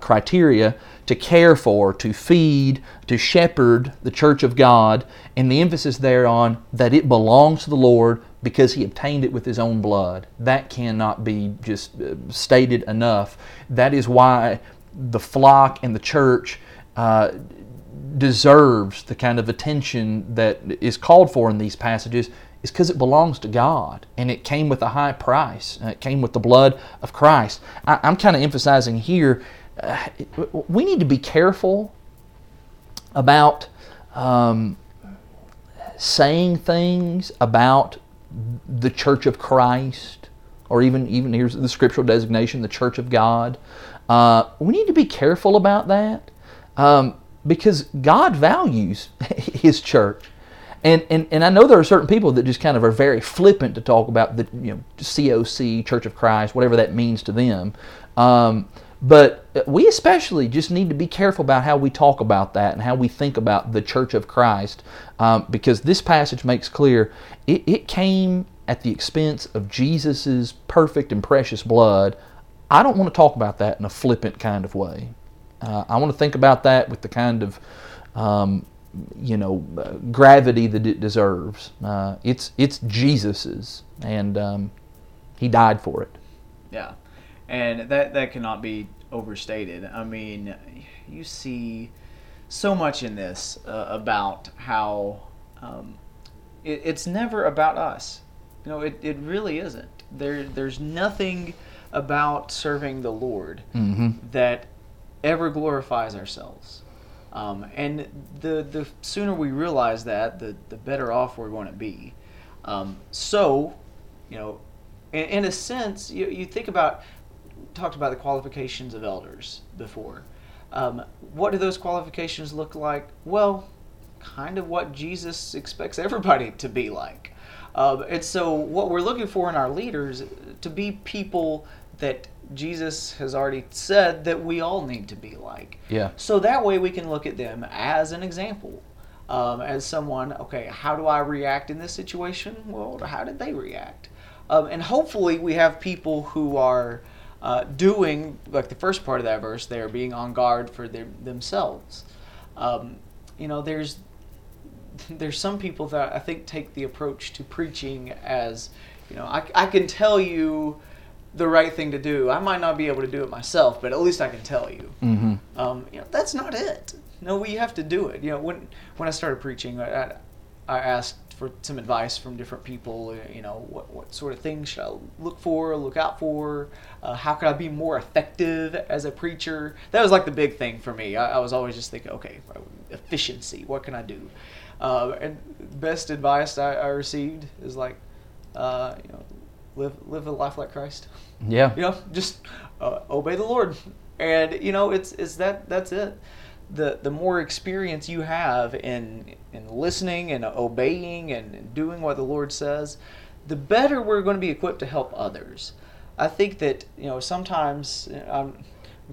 criteria to care for, to feed, to shepherd the church of God, and the emphasis there on that it belongs to the Lord, because he obtained it with his own blood. That cannot be just stated enough. That is why the flock and the church deserves the kind of attention that is called for in these passages, is because it belongs to God, and it came with a high price. It came with the blood of Christ. I'm kind of emphasizing here, we need to be careful about saying things about the Church of Christ, or even here's the scriptural designation, the Church of God. We need to be careful about that because God values His church. And I know there are certain people that just kind of are very flippant to talk about the COC, Church of Christ, whatever that means to them. But we especially just need to be careful about how we talk about that and how we think about the Church of Christ, because this passage makes clear it came at the expense of Jesus' perfect and precious blood. I don't want to talk about that in a flippant kind of way. I want to think about that with the kind of gravity that it deserves. It's Jesus's, and He died for it. Yeah, and that cannot be overstated. I mean, you see so much in this about how it's never about us. It really isn't. There's nothing about serving the Lord that ever glorifies ourselves. And the sooner we realize that, the better off we're going to be. In a sense, you think about, talked about the qualifications of elders before. What do those qualifications look like? Well, kind of what Jesus expects everybody to be like. And so what we're looking for in our leaders, to be people that Jesus has already said that we all need to be like. Yeah. So that way we can look at them as an example, as someone, okay, how do I react in this situation? Well, how did they react? And hopefully we have people who are doing, like the first part of that verse there, being on guard for themselves. There's some people that I think take the approach to preaching as, I can tell you the right thing to do. I might not be able to do it myself, but at least I can tell you. Mm-hmm. That's not it. No, we have to do it. When I started preaching, I asked for some advice from different people. What sort of things should I look for, look out for? How could I be more effective as a preacher? That was like the big thing for me. I was always just thinking, okay, efficiency. What can I do? And best advice I received is like, live a life like Christ. Yeah. Just obey the Lord, and it's that's it. The more experience you have in listening and obeying and doing what the Lord says, the better we're going to be equipped to help others. I think that sometimes I'm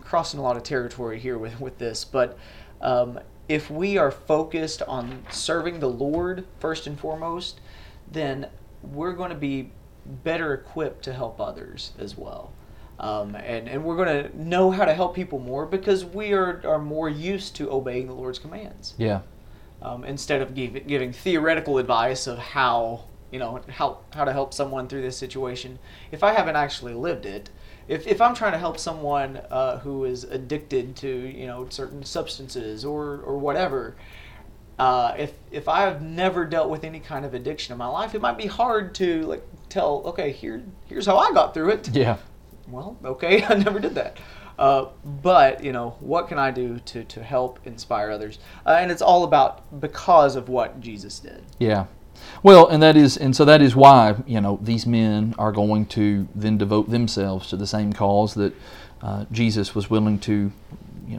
crossing a lot of territory here with this, but if we are focused on serving the Lord first and foremost, then we're going to be better equipped to help others as well. And we're going to know how to help people more because we are more used to obeying the Lord's commands. Yeah. Instead of giving theoretical advice of how to help someone through this situation, if I haven't actually lived it, if I'm trying to help someone who is addicted to certain substances or whatever, if I've never dealt with any kind of addiction in my life, it might be hard to tell, okay, here's how I got through it. Yeah. Well, okay, I never did that. But, what can I do to help inspire others? And it's all about because of what Jesus did. Yeah. Well, and so that is why, these men are going to then devote themselves to the same cause that Jesus was willing to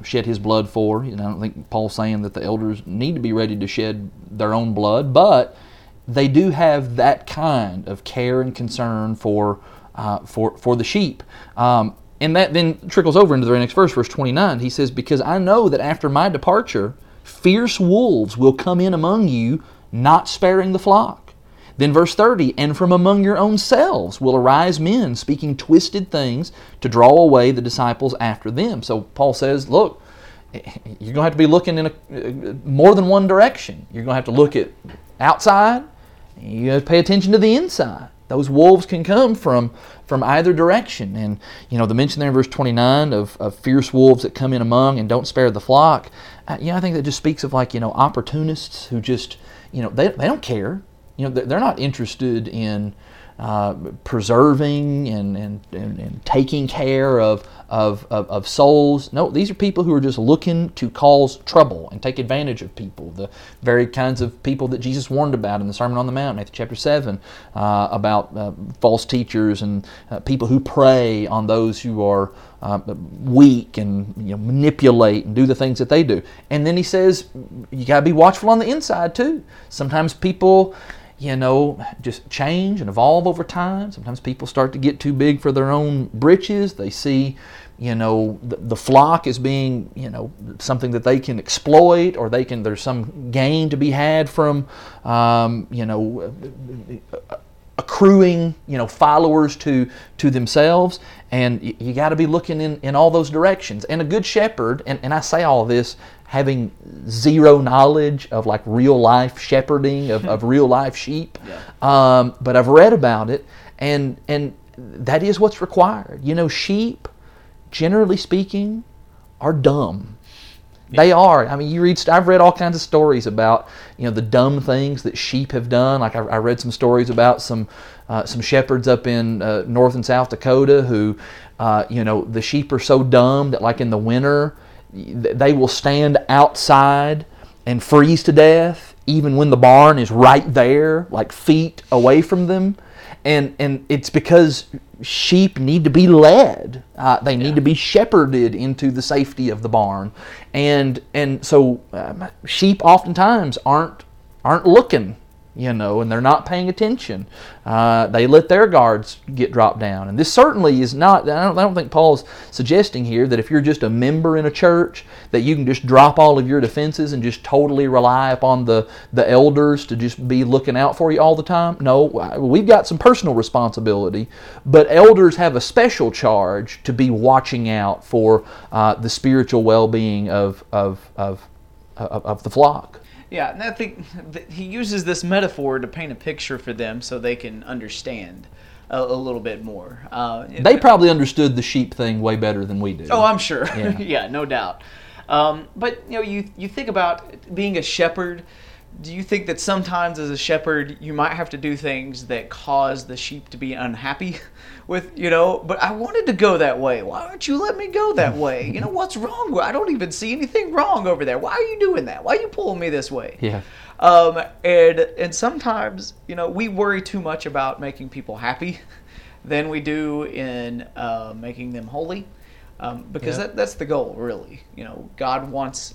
shed His blood for. I don't think Paul's saying that the elders need to be ready to shed their own blood, but they do have that kind of care and concern for the sheep. And that then trickles over into the very next verse, verse 29. He says, because I know that after my departure, fierce wolves will come in among you, not sparing the flock. Then verse 30, and from among your own selves will arise men speaking twisted things to draw away the disciples after them. So Paul says, look, you're going to have to be looking in more than one direction. You're going to have to look at outside, and you have to pay attention to the inside. Those wolves can come from either direction. And, the mention there in verse 29 of fierce wolves that come in among and don't spare the flock, I think that just speaks of opportunists who just, they don't care. They're not interested in preserving and taking care of souls. No, these are people who are just looking to cause trouble and take advantage of people, the very kinds of people that Jesus warned about in the Sermon on the Mount, Matthew chapter 7, about false teachers and people who prey on those who are weak and, you know, manipulate and do the things that they do. And then he says, you got to be watchful on the inside too. Sometimes people, you know, just change and evolve over time. Sometimes people start to get too big for their own britches. They see, you know, the flock as being, you know, something that they can exploit, or they can, there's some gain to be had from, you know, accruing, you know, followers to themselves. And you got to be looking in all those directions. And a good shepherd, and I say all this having zero knowledge of like real life shepherding, of real life sheep, but I've read about it, and that is what's required. You know, sheep, generally speaking, are dumb. They are. I mean, I've read all kinds of stories about, you know, the dumb things that sheep have done. Like I read some stories about some shepherds up in North and South Dakota who, you know, the sheep are so dumb that like in the winter, they will stand outside and freeze to death, even when the barn is right there, like feet away from them. And it's because sheep need to be led. They need to be shepherded into the safety of the barn. And so sheep oftentimes aren't looking, you know, and they're not paying attention. They let their guards get dropped down. And this certainly is not, I don't think Paul's suggesting here that if you're just a member in a church that you can just drop all of your defenses and just totally rely upon the elders to just be looking out for you all the time. No, we've got some personal responsibility, but elders have a special charge to be watching out for the spiritual well-being of the flock. Yeah, and I think he uses this metaphor to paint a picture for them so they can understand a little bit more. They probably understood the sheep thing way better than we do. Oh, I'm sure. Yeah, no doubt. But you know, you think about being a shepherd. Do you think that sometimes as a shepherd you might have to do things that cause the sheep to be unhappy with, you know, but I wanted to go that way. Why aren't you letting me go that way? You know, what's wrong? I don't even see anything wrong over there. Why are you doing that? Why are you pulling me this way? Yeah. And sometimes, you know, we worry too much about making people happy than we do in making them holy. Because that's the goal, really. You know, God wants...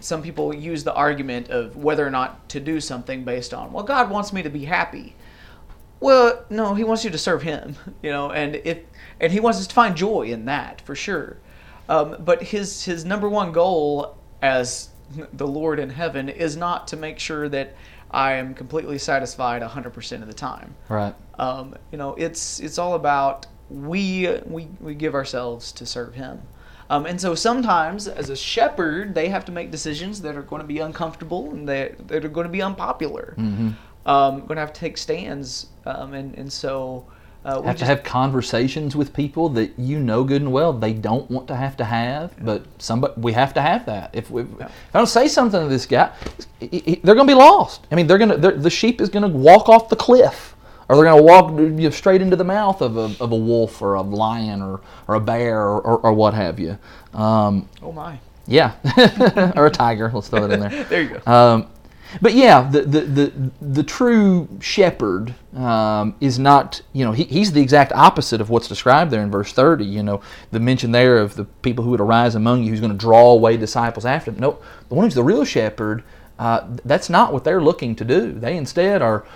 Some people use the argument of whether or not to do something based on, well, God wants me to be happy. Well, no, He wants you to serve Him, you know, and He wants us to find joy in that, for sure. But His number one goal as the Lord in heaven is not to make sure that I am completely satisfied 100% of the time. Right. You know, it's all about... We give ourselves to serve Him. And so sometimes, as a shepherd, they have to make decisions that are going to be uncomfortable and that are going to be unpopular. Mm-hmm. Going to have to take stands. And so... we have to have conversations with people that you know good and well they don't want to have, but we have to have that. If I don't say something to this guy, they're going to be lost. I mean, the sheep is going to walk off the cliff. Or they're going to walk, you know, straight into the mouth of a wolf or a lion or a bear or what have you. Oh my! Yeah, or a tiger. Let's throw that in there. There you go. But yeah, the true shepherd is not, you know, he's the exact opposite of what's described there in verse 30. You know, the mention there of the people who would arise among you, who's going to draw away disciples after them. No, the one who's the real shepherd. That's not what they're looking to do. They instead are,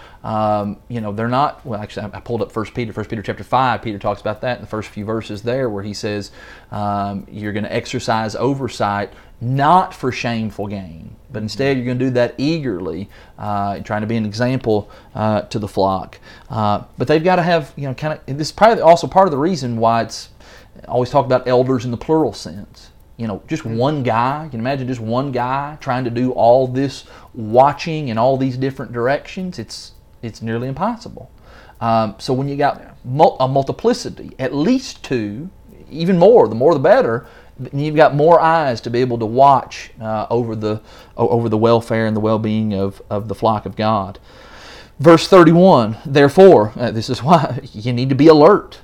you know, they're not, well, actually, I pulled up 1 Peter chapter 5. Peter talks about that in the first few verses there where he says you're going to exercise oversight not for shameful gain, but instead you're going to do that eagerly, trying to be an example to the flock. But they've got to have, you know, kind of, this is probably also part of the reason why it's always talked about elders in the plural sense. You know, just one guy, you can imagine just one guy trying to do all this watching in all these different directions, it's nearly impossible. So when you got a multiplicity, at least two, even more, the more the better, you've got more eyes to be able to watch over the welfare and the well-being of the flock of God. Verse 31, therefore, this is why you need to be alert,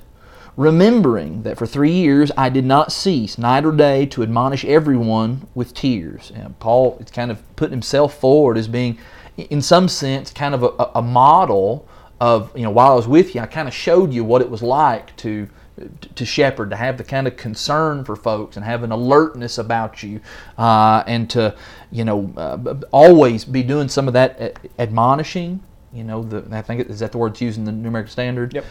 remembering that for 3 years I did not cease night or day to admonish everyone with tears. And Paul is kind of putting himself forward as being, in some sense, kind of a model of, you know, while I was with you, I kind of showed you what it was like to shepherd, to have the kind of concern for folks and have an alertness about you, and to, you know, always be doing some of that admonishing. You know, I think is that the word used in the New American Standard? Yep.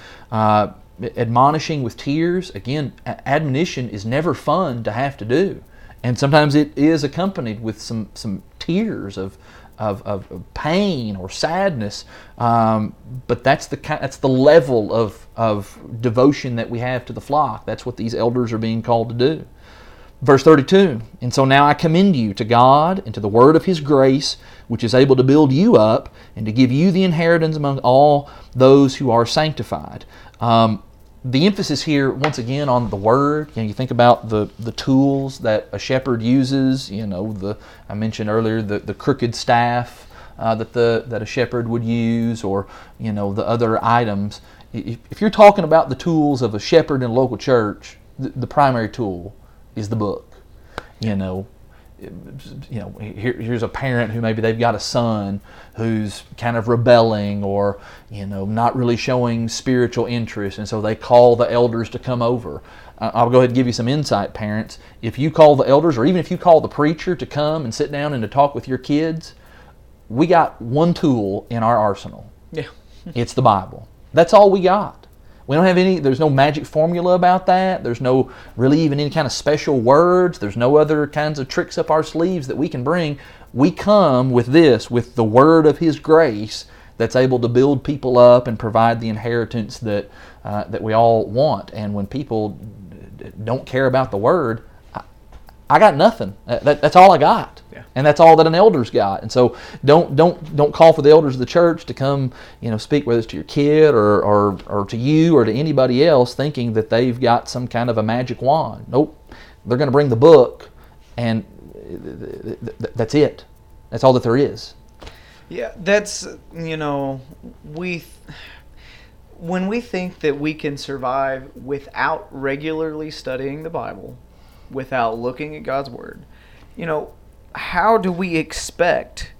Admonishing with tears. Again, admonition is never fun to have to do, and sometimes it is accompanied with some tears of pain or sadness. But that's the level of devotion that we have to the flock. That's what these elders are being called to do. Verse 32, and so now I commend you to God and to the word of His grace, which is able to build you up and to give you the inheritance among all those who are sanctified. The emphasis here, once again, on the word. You know, you think about the tools that a shepherd uses. You know, I mentioned earlier the crooked staff that a shepherd would use, or, you know, the other items. If you're talking about the tools of a shepherd in a local church, the primary tool is the book. You know, here's a parent who maybe they've got a son who's kind of rebelling or, you know, not really showing spiritual interest, and so they call the elders to come over. I'll go ahead and give you some insight, parents. If you call the elders, or even if you call the preacher to come and sit down and to talk with your kids, we got one tool in our arsenal. Yeah. It's the Bible. That's all we got. We don't have any, there's no magic formula about that. There's no really even any kind of special words. There's no other kinds of tricks up our sleeves that we can bring. We come with this, with the word of His grace that's able to build people up and provide the inheritance that we all want. And when people don't care about the word, I got nothing. That's all I got, yeah. And that's all that an elder's got. And so, don't call for the elders of the church to come, you know, speak, whether it's to your kid or to you or to anybody else, thinking that they've got some kind of a magic wand. Nope, they're going to bring the book, and that's it. That's all that there is. Yeah, that's, you know, when we think that we can survive without regularly studying the Bible, without looking at God's Word, you know, how do we expect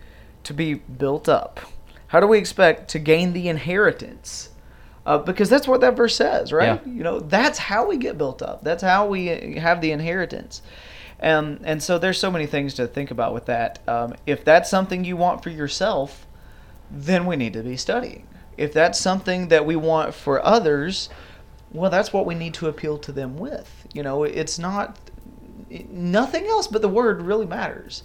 to be built up? How do we expect to gain the inheritance? Because that's what that verse says, right? Yeah. You know, that's how we get built up. That's how we have the inheritance. And so there's so many things to think about with that. If that's something you want for yourself, then we need to be studying. If that's something that we want for others, well, that's what we need to appeal to them with. You know, it's not... nothing else but the word really matters.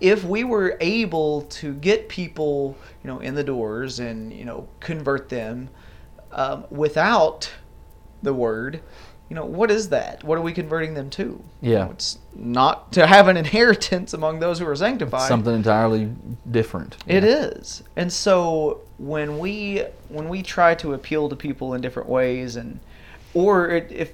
If we were able to get people, you know, in the doors and, you know, convert them without the word, you know, what is that? What are we converting them to? Yeah. You know, it's not to have an inheritance among those who are sanctified. It's something entirely different. Yeah. It is. And so when we try to appeal to people in different ways, and or if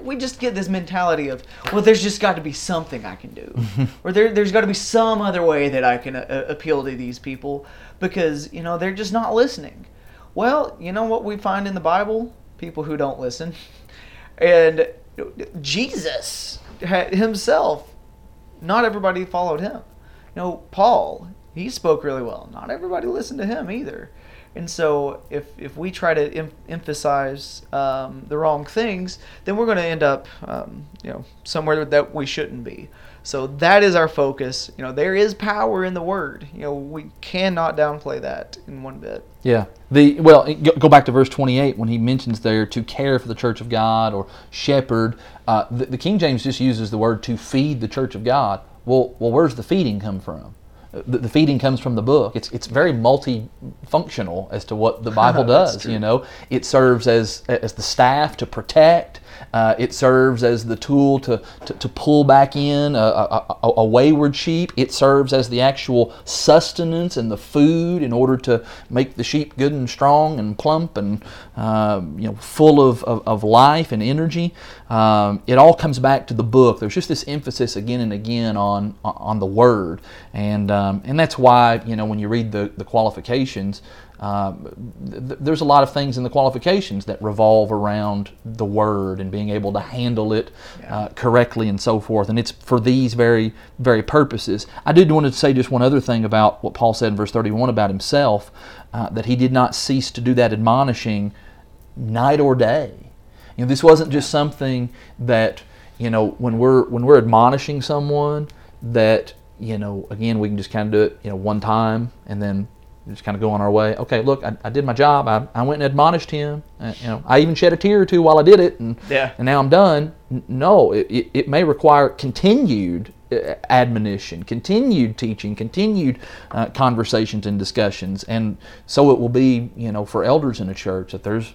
we just get this mentality of, well, there's just got to be something I can do, or there's got to be some other way that I can appeal to these people, because, you know, they're just not listening. Well, you know what we find in the Bible? People who don't listen. And Jesus himself, not everybody followed him. You know, Paul, he spoke really well. Not everybody listened to him either. And so if we try to emphasize the wrong things, then we're going to end up you know, somewhere that we shouldn't be. So that is our focus. You know, there is power in the word. You know, we cannot downplay that in one bit. Yeah. Go back to verse 28 when he mentions there to care for the church of God or shepherd. The King James just uses the word to feed the church of God. Well, where's the feeding come from? The feeding comes from the book. It's very multifunctional as to what the Bible does. You know, it serves as the staff to protect. It serves as the tool to pull back in a wayward sheep. It serves as the actual sustenance and the food in order to make the sheep good and strong and plump and you know, full of life and energy. It all comes back to the book. There's just this emphasis again and again on the word, and that's why, you know, when you read the qualifications, There's a lot of things in the qualifications that revolve around the word and being able to handle it correctly and so forth. And it's for these very, very purposes. I did want to say just one other thing about what Paul said in verse 31 about himself, that he did not cease to do that admonishing night or day. You know, this wasn't just something that, you know, when we're admonishing someone that, you know, again, we can just kind of do it, you know, one time and then just kind of go on our way. Okay, look, I did my job. I went and admonished him. You know, I even shed a tear or two while I did it, and now I'm done. No, it may require continued admonition, continued teaching, continued conversations and discussions. And so it will be, you know, for elders in a church that there's...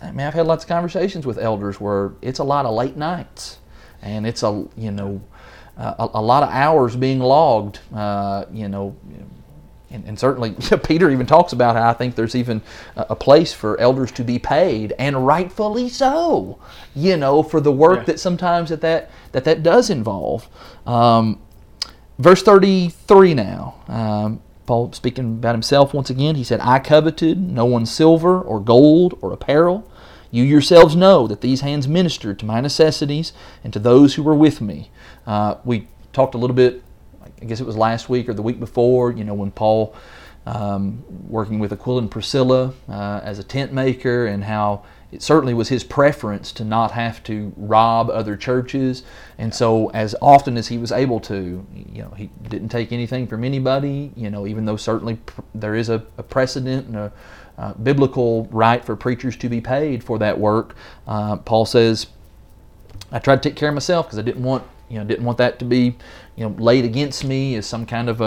I mean, I've had lots of conversations with elders where it's a lot of late nights, and it's a lot of hours being logged, you know. And certainly, Peter even talks about how I think there's even a place for elders to be paid, and rightfully so, you know, for the work that sometimes that does involve. Verse 33 now, Paul speaking about himself once again, he said, I coveted no one's silver or gold or apparel. You yourselves know that these hands ministered to my necessities and to those who were with me. We talked a little bit, I guess it was last week or the week before, you know, when Paul, working with Aquila and Priscilla as a tent maker, and how it certainly was his preference to not have to rob other churches. And so as often as he was able to, you know, he didn't take anything from anybody, you know, even though certainly there is a precedent and a biblical right for preachers to be paid for that work. Paul says, I tried to take care of myself because I didn't want that to be, you know, laid against me as some kind of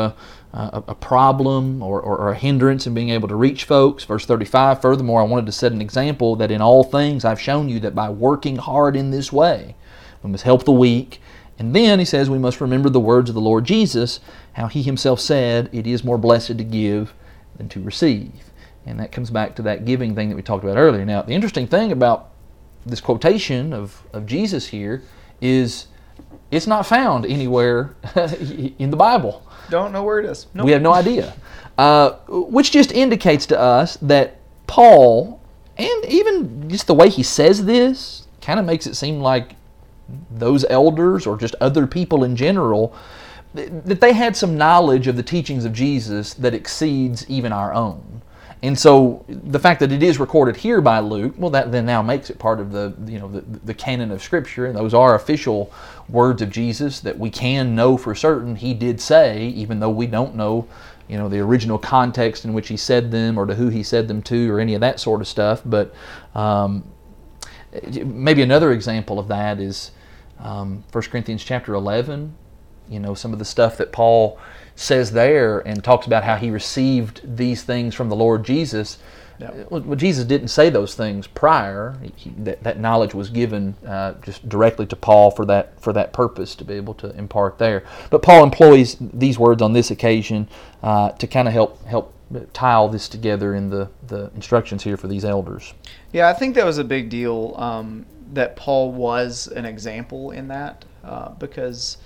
a problem or a hindrance in being able to reach folks. Verse 35, furthermore, I wanted to set an example that in all things I've shown you that by working hard in this way, we must help the weak. And then he says we must remember the words of the Lord Jesus, how he himself said, it is more blessed to give than to receive. And that comes back to that giving thing that we talked about earlier. Now, the interesting thing about this quotation of Jesus here is... it's not found anywhere in the Bible. Don't know where it is. Nope. We have no idea. Which just indicates to us that Paul, and even just the way he says this, kind of makes it seem like those elders or just other people in general, that they had some knowledge of the teachings of Jesus that exceeds even our own. And so the fact that it is recorded here by Luke, well, that then now makes it part of the canon of Scripture, and those are official words of Jesus that we can know for certain he did say, even though we don't know, you know, the original context in which he said them or to who he said them to or any of that sort of stuff. But maybe another example of that is 1 Corinthians chapter 11. You know, some of the stuff that Paul says there and talks about how he received these things from the Lord Jesus. Yep. Well, Jesus didn't say those things prior. That knowledge was given just directly to Paul for that purpose, to be able to impart there. But Paul employs these words on this occasion to kind of help tie all this together in the instructions here for these elders. Yeah, I think that was a big deal that Paul was an example in that because...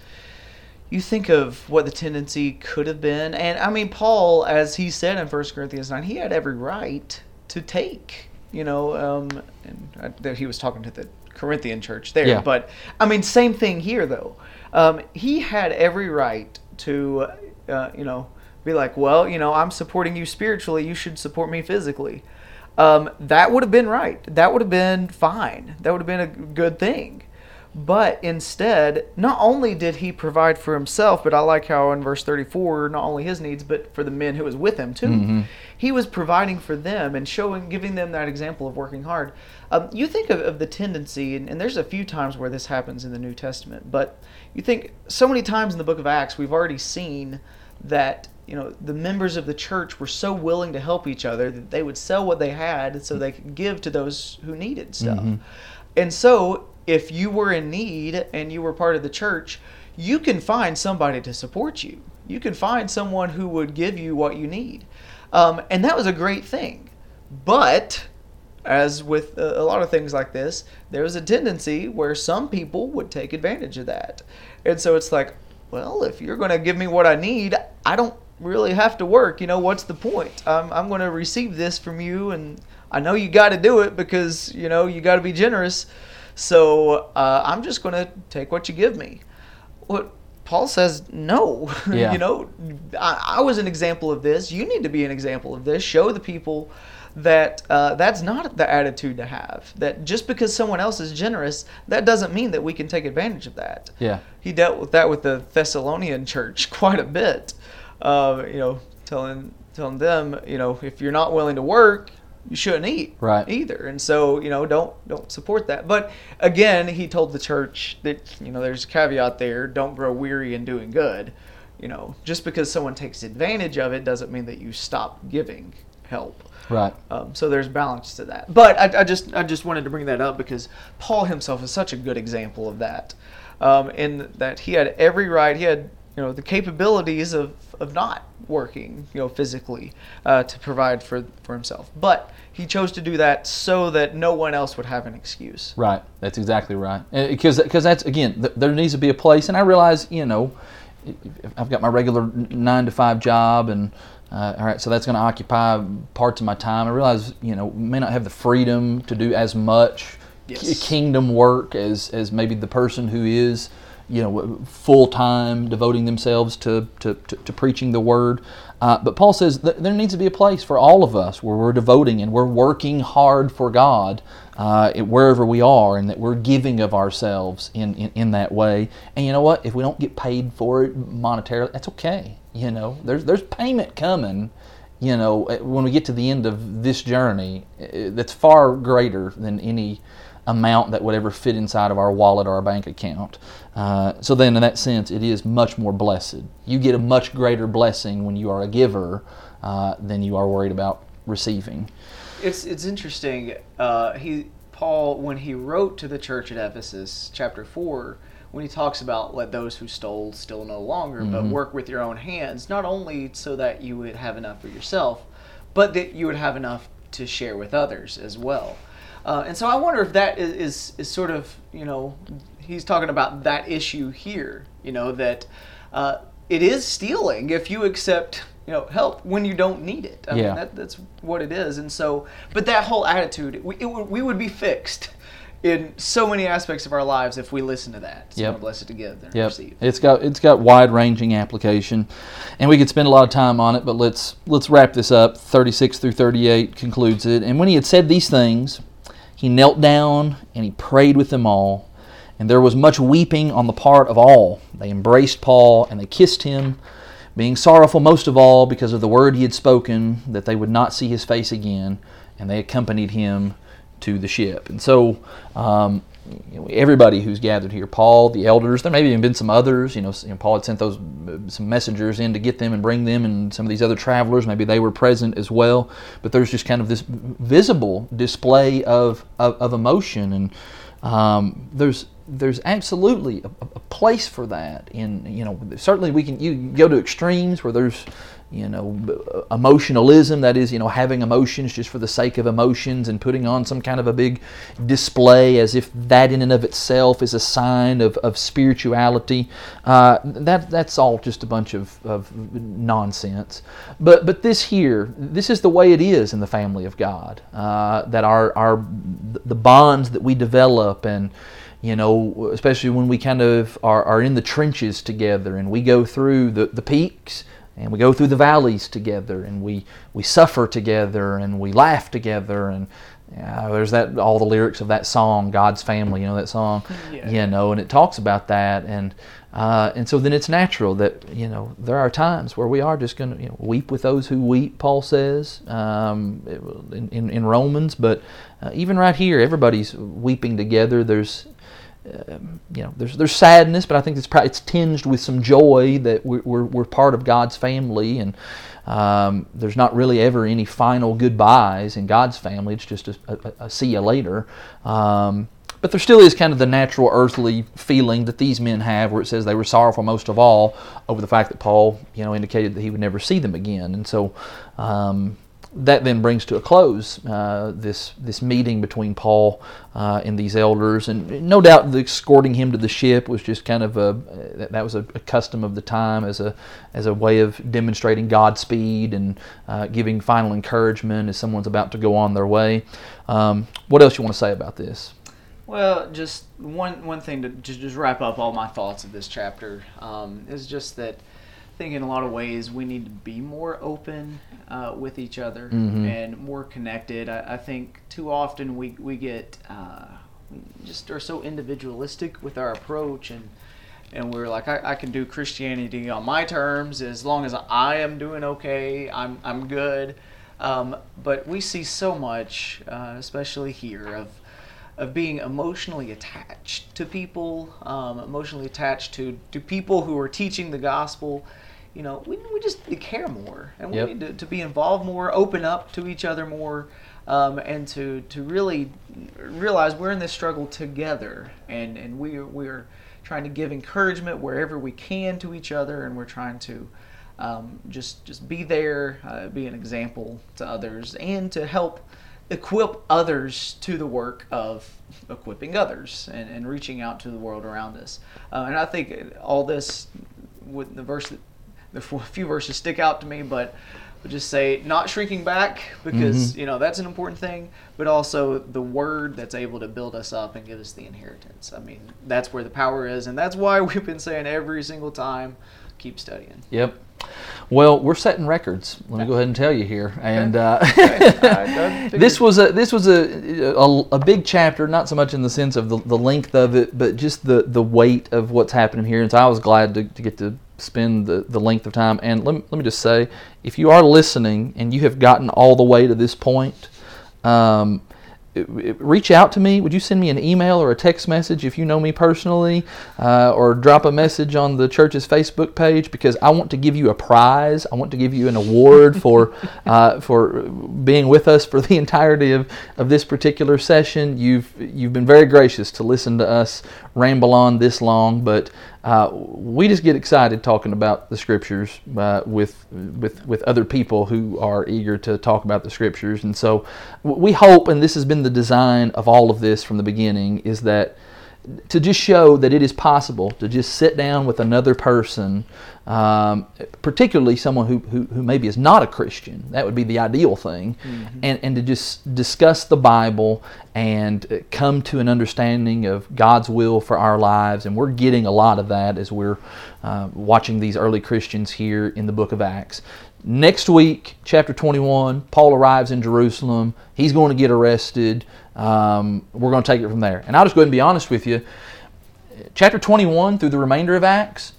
you think of what the tendency could have been. And, I mean, Paul, as he said in 1 Corinthians 9, he had every right to take, you know, and he was talking to the Corinthian church there. Yeah. But, I mean, same thing here, though. He had every right to, you know, be like, well, you know, I'm supporting you spiritually. You should support me physically. That would have been right. That would have been fine. That would have been a good thing. But instead, not only did he provide for himself, but I like how in verse 34, not only his needs, but for the men who was with him too. Mm-hmm. He was providing for them and giving them that example of working hard. You think of the tendency, and there's a few times where this happens in the New Testament, but you think so many times in the book of Acts, we've already seen that, you know, the members of the church were so willing to help each other that they would sell what they had so they could give to those who needed stuff. Mm-hmm. And so... if you were in need and you were part of the church, you can find somebody to support you. You can find someone who would give you what you need. And that was a great thing. But, as with a lot of things like this, there was a tendency where some people would take advantage of that. And so it's like, well, if you're going to give me what I need, I don't really have to work. You know, what's the point? I'm going to receive this from you, and I know you got to do it because, you know, you got to be generous. So I'm just going to take what you give me. What Paul says, no. Yeah. You know, I was an example of this. You need to be an example of this. Show the people that that's not the attitude to have. That just because someone else is generous, that doesn't mean that we can take advantage of that. Yeah. He dealt with that with the Thessalonian church quite a bit. You know, telling them, you know, if you're not willing to work, you shouldn't eat either. And so, you know, don't support that. But again, he told the church that, you know, there's a caveat there, don't grow weary in doing good. You know, just because someone takes advantage of it doesn't mean that you stop giving help. Right. So there's balance to that. But I just wanted to bring that up because Paul himself is such a good example of that, in that he had every right. He had, you know, the capabilities of not working, you know, physically to provide for himself. But he chose to do that so that no one else would have an excuse. Right. That's exactly right. Because that's, again, there needs to be a place. And I realize, you know, I've got my regular 9-to-5 job and. All right, so that's going to occupy parts of my time. I realize, you know, may not have the freedom to do as much kingdom work as maybe the person who is, you know, full-time devoting themselves to preaching the Word. But Paul says there needs to be a place for all of us where we're devoting and we're working hard for God wherever we are, and that we're giving of ourselves in that way. And you know what? If we don't get paid for it monetarily, that's okay. You know, there's payment coming, you know, when we get to the end of this journey, that's far greater than any amount that would ever fit inside of our wallet or our bank account. So then in that sense, it is much more blessed. You get a much greater blessing when you are a giver than you are worried about receiving. It's interesting. Paul, when he wrote to the church at Ephesus, chapter 4, when he talks about let those who stole steal no longer, but work with your own hands, not only so that you would have enough for yourself, but that you would have enough to share with others as well. And so I wonder if that is sort of, you know, he's talking about that issue here, you know, that it is stealing if you accept, you know, help when you don't need it. I mean, that's what it is. And so, but that whole attitude, we would be fixed in so many aspects of our lives if we listen to that. It's more blessed to give than receive. It's got wide-ranging application, and we could spend a lot of time on it, but let's wrap this up. 36 through 38 concludes it. And when he had said these things, he knelt down and he prayed with them all, and there was much weeping on the part of all. They embraced Paul and they kissed him, being sorrowful most of all because of the word he had spoken, that they would not see his face again, and they accompanied him to the ship. And so everybody who's gathered here, Paul, the elders, there may have even been some others. You know, Paul had sent some messengers in to get them and bring them, and some of these other travelers, maybe they were present as well. But there's just kind of this visible display of emotion, and there's absolutely a place for that. And, you know, certainly you go to extremes where there's, you know, emotionalism, that is, you know, having emotions just for the sake of emotions and putting on some kind of a big display as if that in and of itself is a sign of spirituality. That's all just a bunch of nonsense. But this is the way it is in the family of God, that the bonds that we develop, and, you know, especially when we kind of are in the trenches together, and we go through the peaks, and we go through the valleys together, and we suffer together, and we laugh together, and there's that, all the lyrics of that song, God's Family, you know, that song, you know, and it talks about that, and so then it's natural that, you know, there are times where we are just going to, you know, weep with those who weep, Paul says, in Romans, but even right here, everybody's weeping together. There's you know, there's sadness, but I think it's tinged with some joy that we're part of God's family, and there's not really ever any final goodbyes in God's family. It's just a see you later. But there still is kind of the natural earthly feeling that these men have, where it says they were sorrowful most of all over the fact that Paul, you know, indicated that he would never see them again, and so. That then brings to a close this meeting between Paul and these elders, and no doubt the escorting him to the ship was just kind of a custom of the time as a way of demonstrating Godspeed and giving final encouragement as someone's about to go on their way. What else you want to say about this? Well, just one thing to just wrap up all my thoughts of this chapter is just that. I think in a lot of ways we need to be more open with each other mm-hmm. and more connected. I think too often we get just are so individualistic with our approach, and we're like, I can do Christianity on my terms as long as I am doing okay, I'm good. But we see so much, especially here, of being emotionally attached to people, emotionally attached to people who are teaching the gospel. You know, we just need to care more, and we yep. need to be involved more, open up to each other more, and to really realize we're in this struggle together, and we're trying to give encouragement wherever we can to each other, and we're trying to just be there, be an example to others, and to help equip others to the work of equipping others and reaching out to the world around us. And I think all this, with the few verses stick out to me, but I would just say not shrinking back, because mm-hmm. you know that's an important thing, but also the word that's able to build us up and give us the inheritance. I mean, that's where the power is, and that's why we've been saying every single time, keep studying. Yep. Well, we're setting records. Let me go ahead and tell you here. And this was a big chapter, not so much in the sense of the length of it, but just the weight of what's happening here. And so I was glad to get to spend the length of time. And let me just say, if you are listening and you have gotten all the way to this point, reach out to me. Would you send me an email or a text message if you know me personally, or drop a message on the church's Facebook page, because I want to give you a prize. I want to give you an award for being with us for the entirety of this particular session. You've been very gracious to listen to us ramble on this long, but we just get excited talking about the Scriptures with other people who are eager to talk about the Scriptures. And so we hope, and this has been the design of all of this from the beginning, is that to just show that it is possible to just sit down with another person, particularly someone who maybe is not a Christian. That would be the ideal thing. Mm-hmm. And to just discuss the Bible and come to an understanding of God's will for our lives. And we're getting a lot of that as we're watching these early Christians here in the book of Acts. Next week, chapter 21, Paul arrives in Jerusalem. He's going to get arrested. We're going to take it from there. And I'll just go ahead and be honest with you. Chapter 21 through the remainder of Acts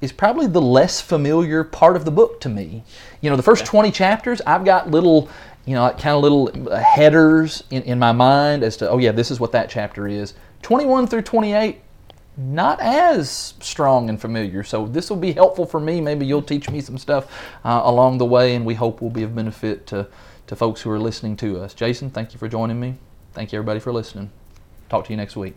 is probably the less familiar part of the book to me. You know, the first 20 chapters, I've got little, you know, kind of little headers in my mind as to, oh yeah, this is what that chapter is. 21 through 28, not as strong and familiar. So this will be helpful for me. Maybe you'll teach me some stuff along the way, and we hope will be of benefit to folks who are listening to us. Jason, thank you for joining me. Thank you, everybody, for listening. Talk to you next week.